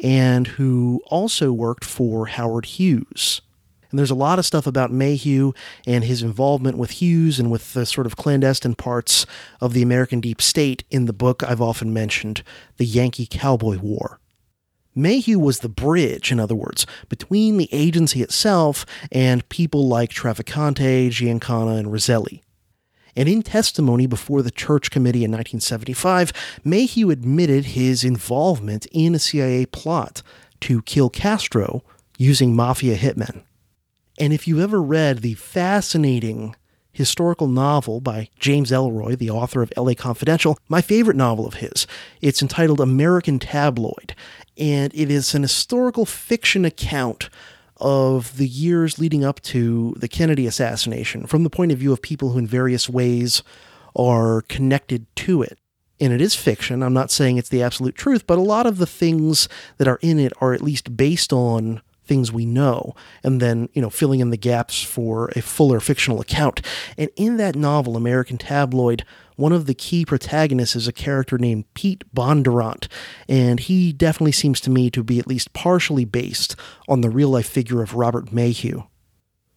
and who also worked for Howard Hughes. And there's a lot of stuff about Mayhew and his involvement with Hughes and with the sort of clandestine parts of the American deep state in the book I've often mentioned, The Yankee Cowboy War. Mayhew was the bridge, in other words, between the agency itself and people like Traficante, Giancana, and Roselli. And in testimony before the Church Committee in nineteen seventy-five, Mayhew admitted his involvement in a C I A plot to kill Castro using mafia hitmen. And if you ever read the fascinating historical novel by James Ellroy, the author of L A Confidential, my favorite novel of his, it's entitled American Tabloid, and it is an historical fiction account of the years leading up to the Kennedy assassination from the point of view of people who in various ways are connected to it. And it is fiction. I'm not saying it's the absolute truth, but a lot of the things that are in it are at least based on things we know, and then, you know, filling in the gaps for a fuller fictional account. And in that novel, American Tabloid, one of the key protagonists is a character named Pete Bondurant, and he definitely seems to me to be at least partially based on the real-life figure of Robert Mayhew.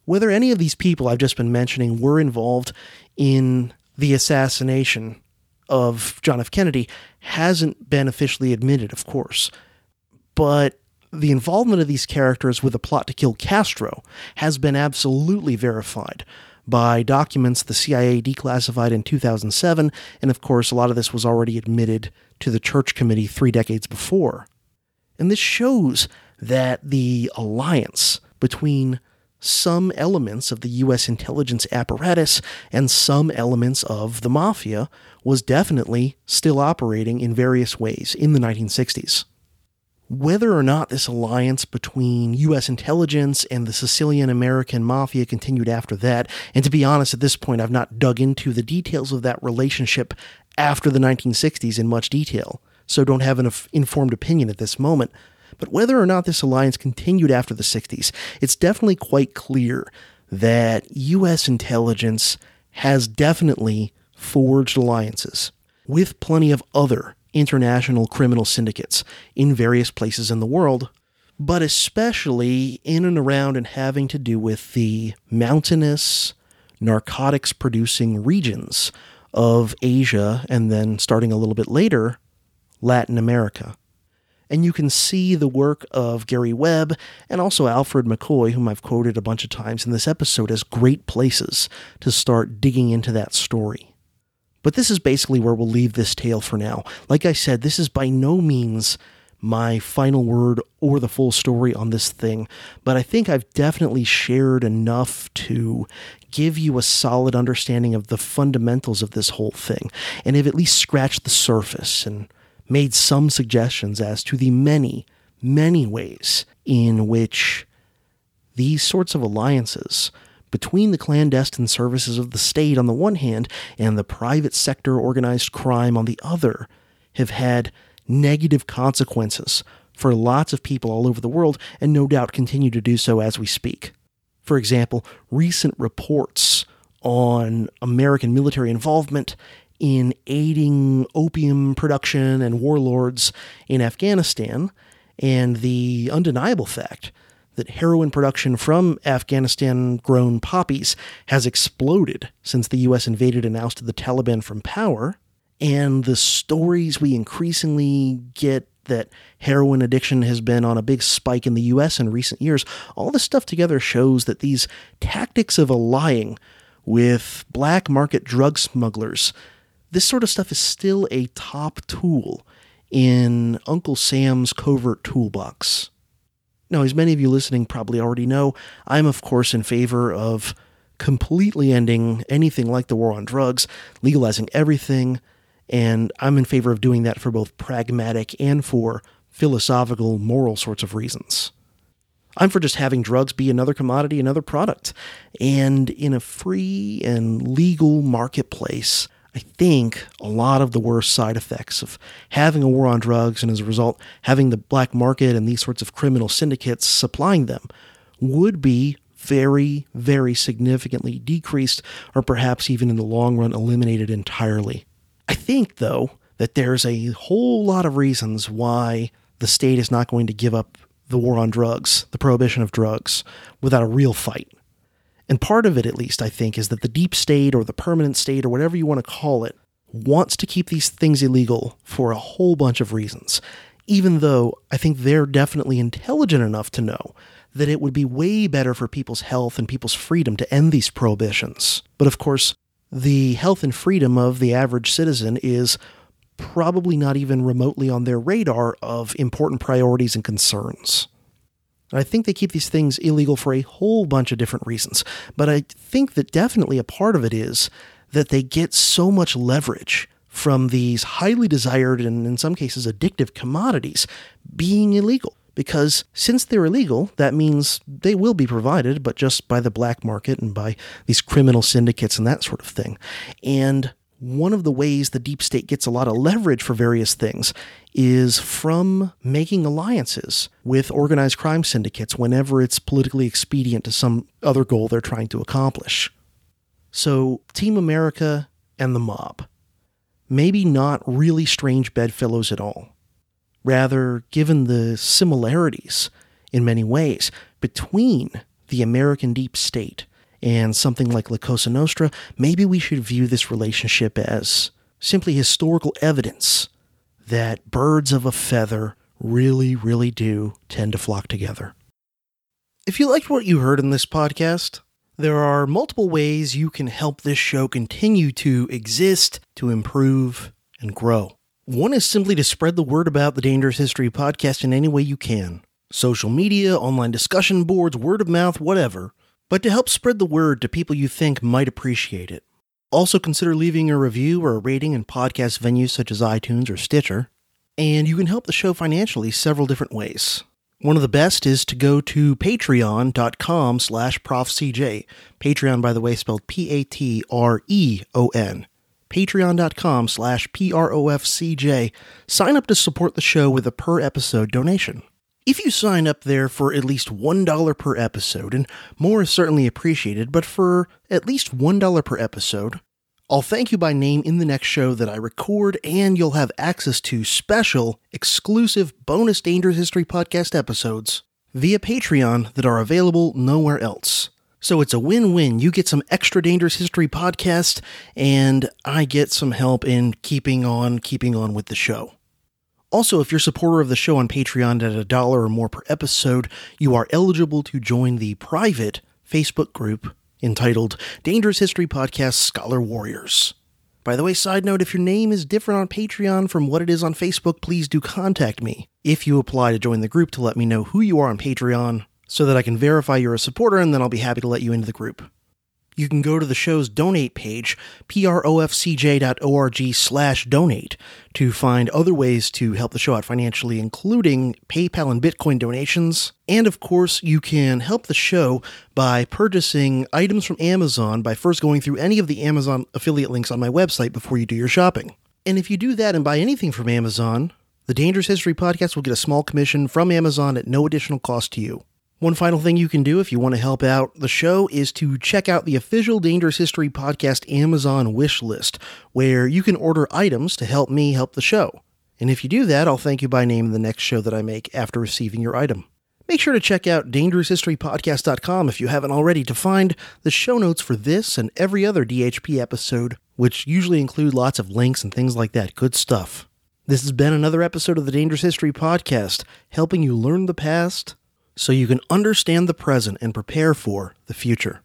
Whether any of these people I've just been mentioning were involved in the assassination of John F. Kennedy hasn't been officially admitted, of course, but the involvement of these characters with a plot to kill Castro has been absolutely verified by documents the C I A declassified in two thousand seven, and of course a lot of this was already admitted to the Church Committee three decades before. And this shows that the alliance between some elements of the U S intelligence apparatus and some elements of the Mafia was definitely still operating in various ways in the nineteen sixties. Whether or not this alliance between U S intelligence and the Sicilian American Mafia continued after that, and to be honest, at this point, I've not dug into the details of that relationship after the nineteen sixties in much detail, so don't have an informed opinion at this moment. But whether or not this alliance continued after the sixties, it's definitely quite clear that U S intelligence has definitely forged alliances with plenty of other international criminal syndicates in various places in the world, but especially in and around and having to do with the mountainous, narcotics-producing regions of Asia, and then starting a little bit later, Latin America. And you can see the work of Gary Webb and also Alfred McCoy, whom I've quoted a bunch of times in this episode, as great places to start digging into that story. But this is basically where we'll leave this tale for now. Like I said, this is by no means my final word or the full story on this thing, but I think I've definitely shared enough to give you a solid understanding of the fundamentals of this whole thing, and have at least scratched the surface and made some suggestions as to the many, many ways in which these sorts of alliances between the clandestine services of the state on the one hand and the private sector organized crime on the other have had negative consequences for lots of people all over the world, and no doubt continue to do so as we speak. For example, recent reports on American military involvement in aiding opium production and warlords in Afghanistan, and the undeniable fact that heroin production from Afghanistan-grown poppies has exploded since the U S invaded and ousted the Taliban from power, and the stories we increasingly get that heroin addiction has been on a big spike in the U S in recent years, all this stuff together shows that these tactics of allying with black market drug smugglers, this sort of stuff is still a top tool in Uncle Sam's covert toolbox. Now, as many of you listening probably already know, I'm, of course, in favor of completely ending anything like the war on drugs, legalizing everything, and I'm in favor of doing that for both pragmatic and for philosophical, moral sorts of reasons. I'm for just having drugs be another commodity, another product. And in a free and legal marketplace, I think a lot of the worst side effects of having a war on drugs and as a result having the black market and these sorts of criminal syndicates supplying them would be very, very significantly decreased, or perhaps even in the long run eliminated entirely. I think, though, that there's a whole lot of reasons why the state is not going to give up the war on drugs, the prohibition of drugs, without a real fight. And part of it, at least, I think, is that the deep state or the permanent state or whatever you want to call it wants to keep these things illegal for a whole bunch of reasons, even though I think they're definitely intelligent enough to know that it would be way better for people's health and people's freedom to end these prohibitions. But of course, the health and freedom of the average citizen is probably not even remotely on their radar of important priorities and concerns. And I think they keep these things illegal for a whole bunch of different reasons. But I think that definitely a part of it is that they get so much leverage from these highly desired and in some cases addictive commodities being illegal. Because since they're illegal, that means they will be provided, but just by the black market and by these criminal syndicates and that sort of thing. And one of the ways the deep state gets a lot of leverage for various things is from making alliances with organized crime syndicates whenever it's politically expedient to some other goal they're trying to accomplish. So Team America and the mob, maybe not really strange bedfellows at all. Rather, given the similarities in many ways between the American deep state and something like La Cosa Nostra, maybe we should view this relationship as simply historical evidence that birds of a feather really, really do tend to flock together. If you liked what you heard in this podcast, there are multiple ways you can help this show continue to exist, to improve, and grow. One is simply to spread the word about the Dangerous History Podcast in any way you can. Social media, online discussion boards, word of mouth, whatever. But to help spread the word to people you think might appreciate it. Also consider leaving a review or a rating in podcast venues such as iTunes or Stitcher. And you can help the show financially several different ways. One of the best is to go to patreon.com slash profcj. Patreon, by the way, spelled P A T R E O N. Patreon.com slash P R O F C J. Sign up to support the show with a per episode donation. If you sign up there for at least one dollar per episode, and more is certainly appreciated, but for at least one dollar per episode, I'll thank you by name in the next show that I record, and you'll have access to special, exclusive, bonus Dangerous History Podcast episodes via Patreon that are available nowhere else. So it's a win-win. You get some extra Dangerous History Podcast, and I get some help in keeping on, keeping on with the show. Also, if you're a supporter of the show on Patreon at a dollar or more per episode, you are eligible to join the private Facebook group entitled Dangerous History Podcast Scholar Warriors. By the way, side note, if your name is different on Patreon from what it is on Facebook, please do contact me if you apply to join the group to let me know who you are on Patreon, so that I can verify you're a supporter, and then I'll be happy to let you into the group. You can go to the show's donate page, profcj.org slash donate, to find other ways to help the show out financially, including PayPal and Bitcoin donations. And of course, you can help the show by purchasing items from Amazon by first going through any of the Amazon affiliate links on my website before you do your shopping. And if you do that and buy anything from Amazon, the Dangerous History Podcast will get a small commission from Amazon at no additional cost to you. One final thing you can do if you want to help out the show is to check out the official Dangerous History Podcast Amazon wish list, where you can order items to help me help the show. And if you do that, I'll thank you by name in the next show that I make after receiving your item. Make sure to check out dangerous history podcast dot com if you haven't already to find the show notes for this and every other D H P episode, which usually include lots of links and things like that. Good stuff. This has been another episode of the Dangerous History Podcast, helping you learn the past so you can understand the present and prepare for the future.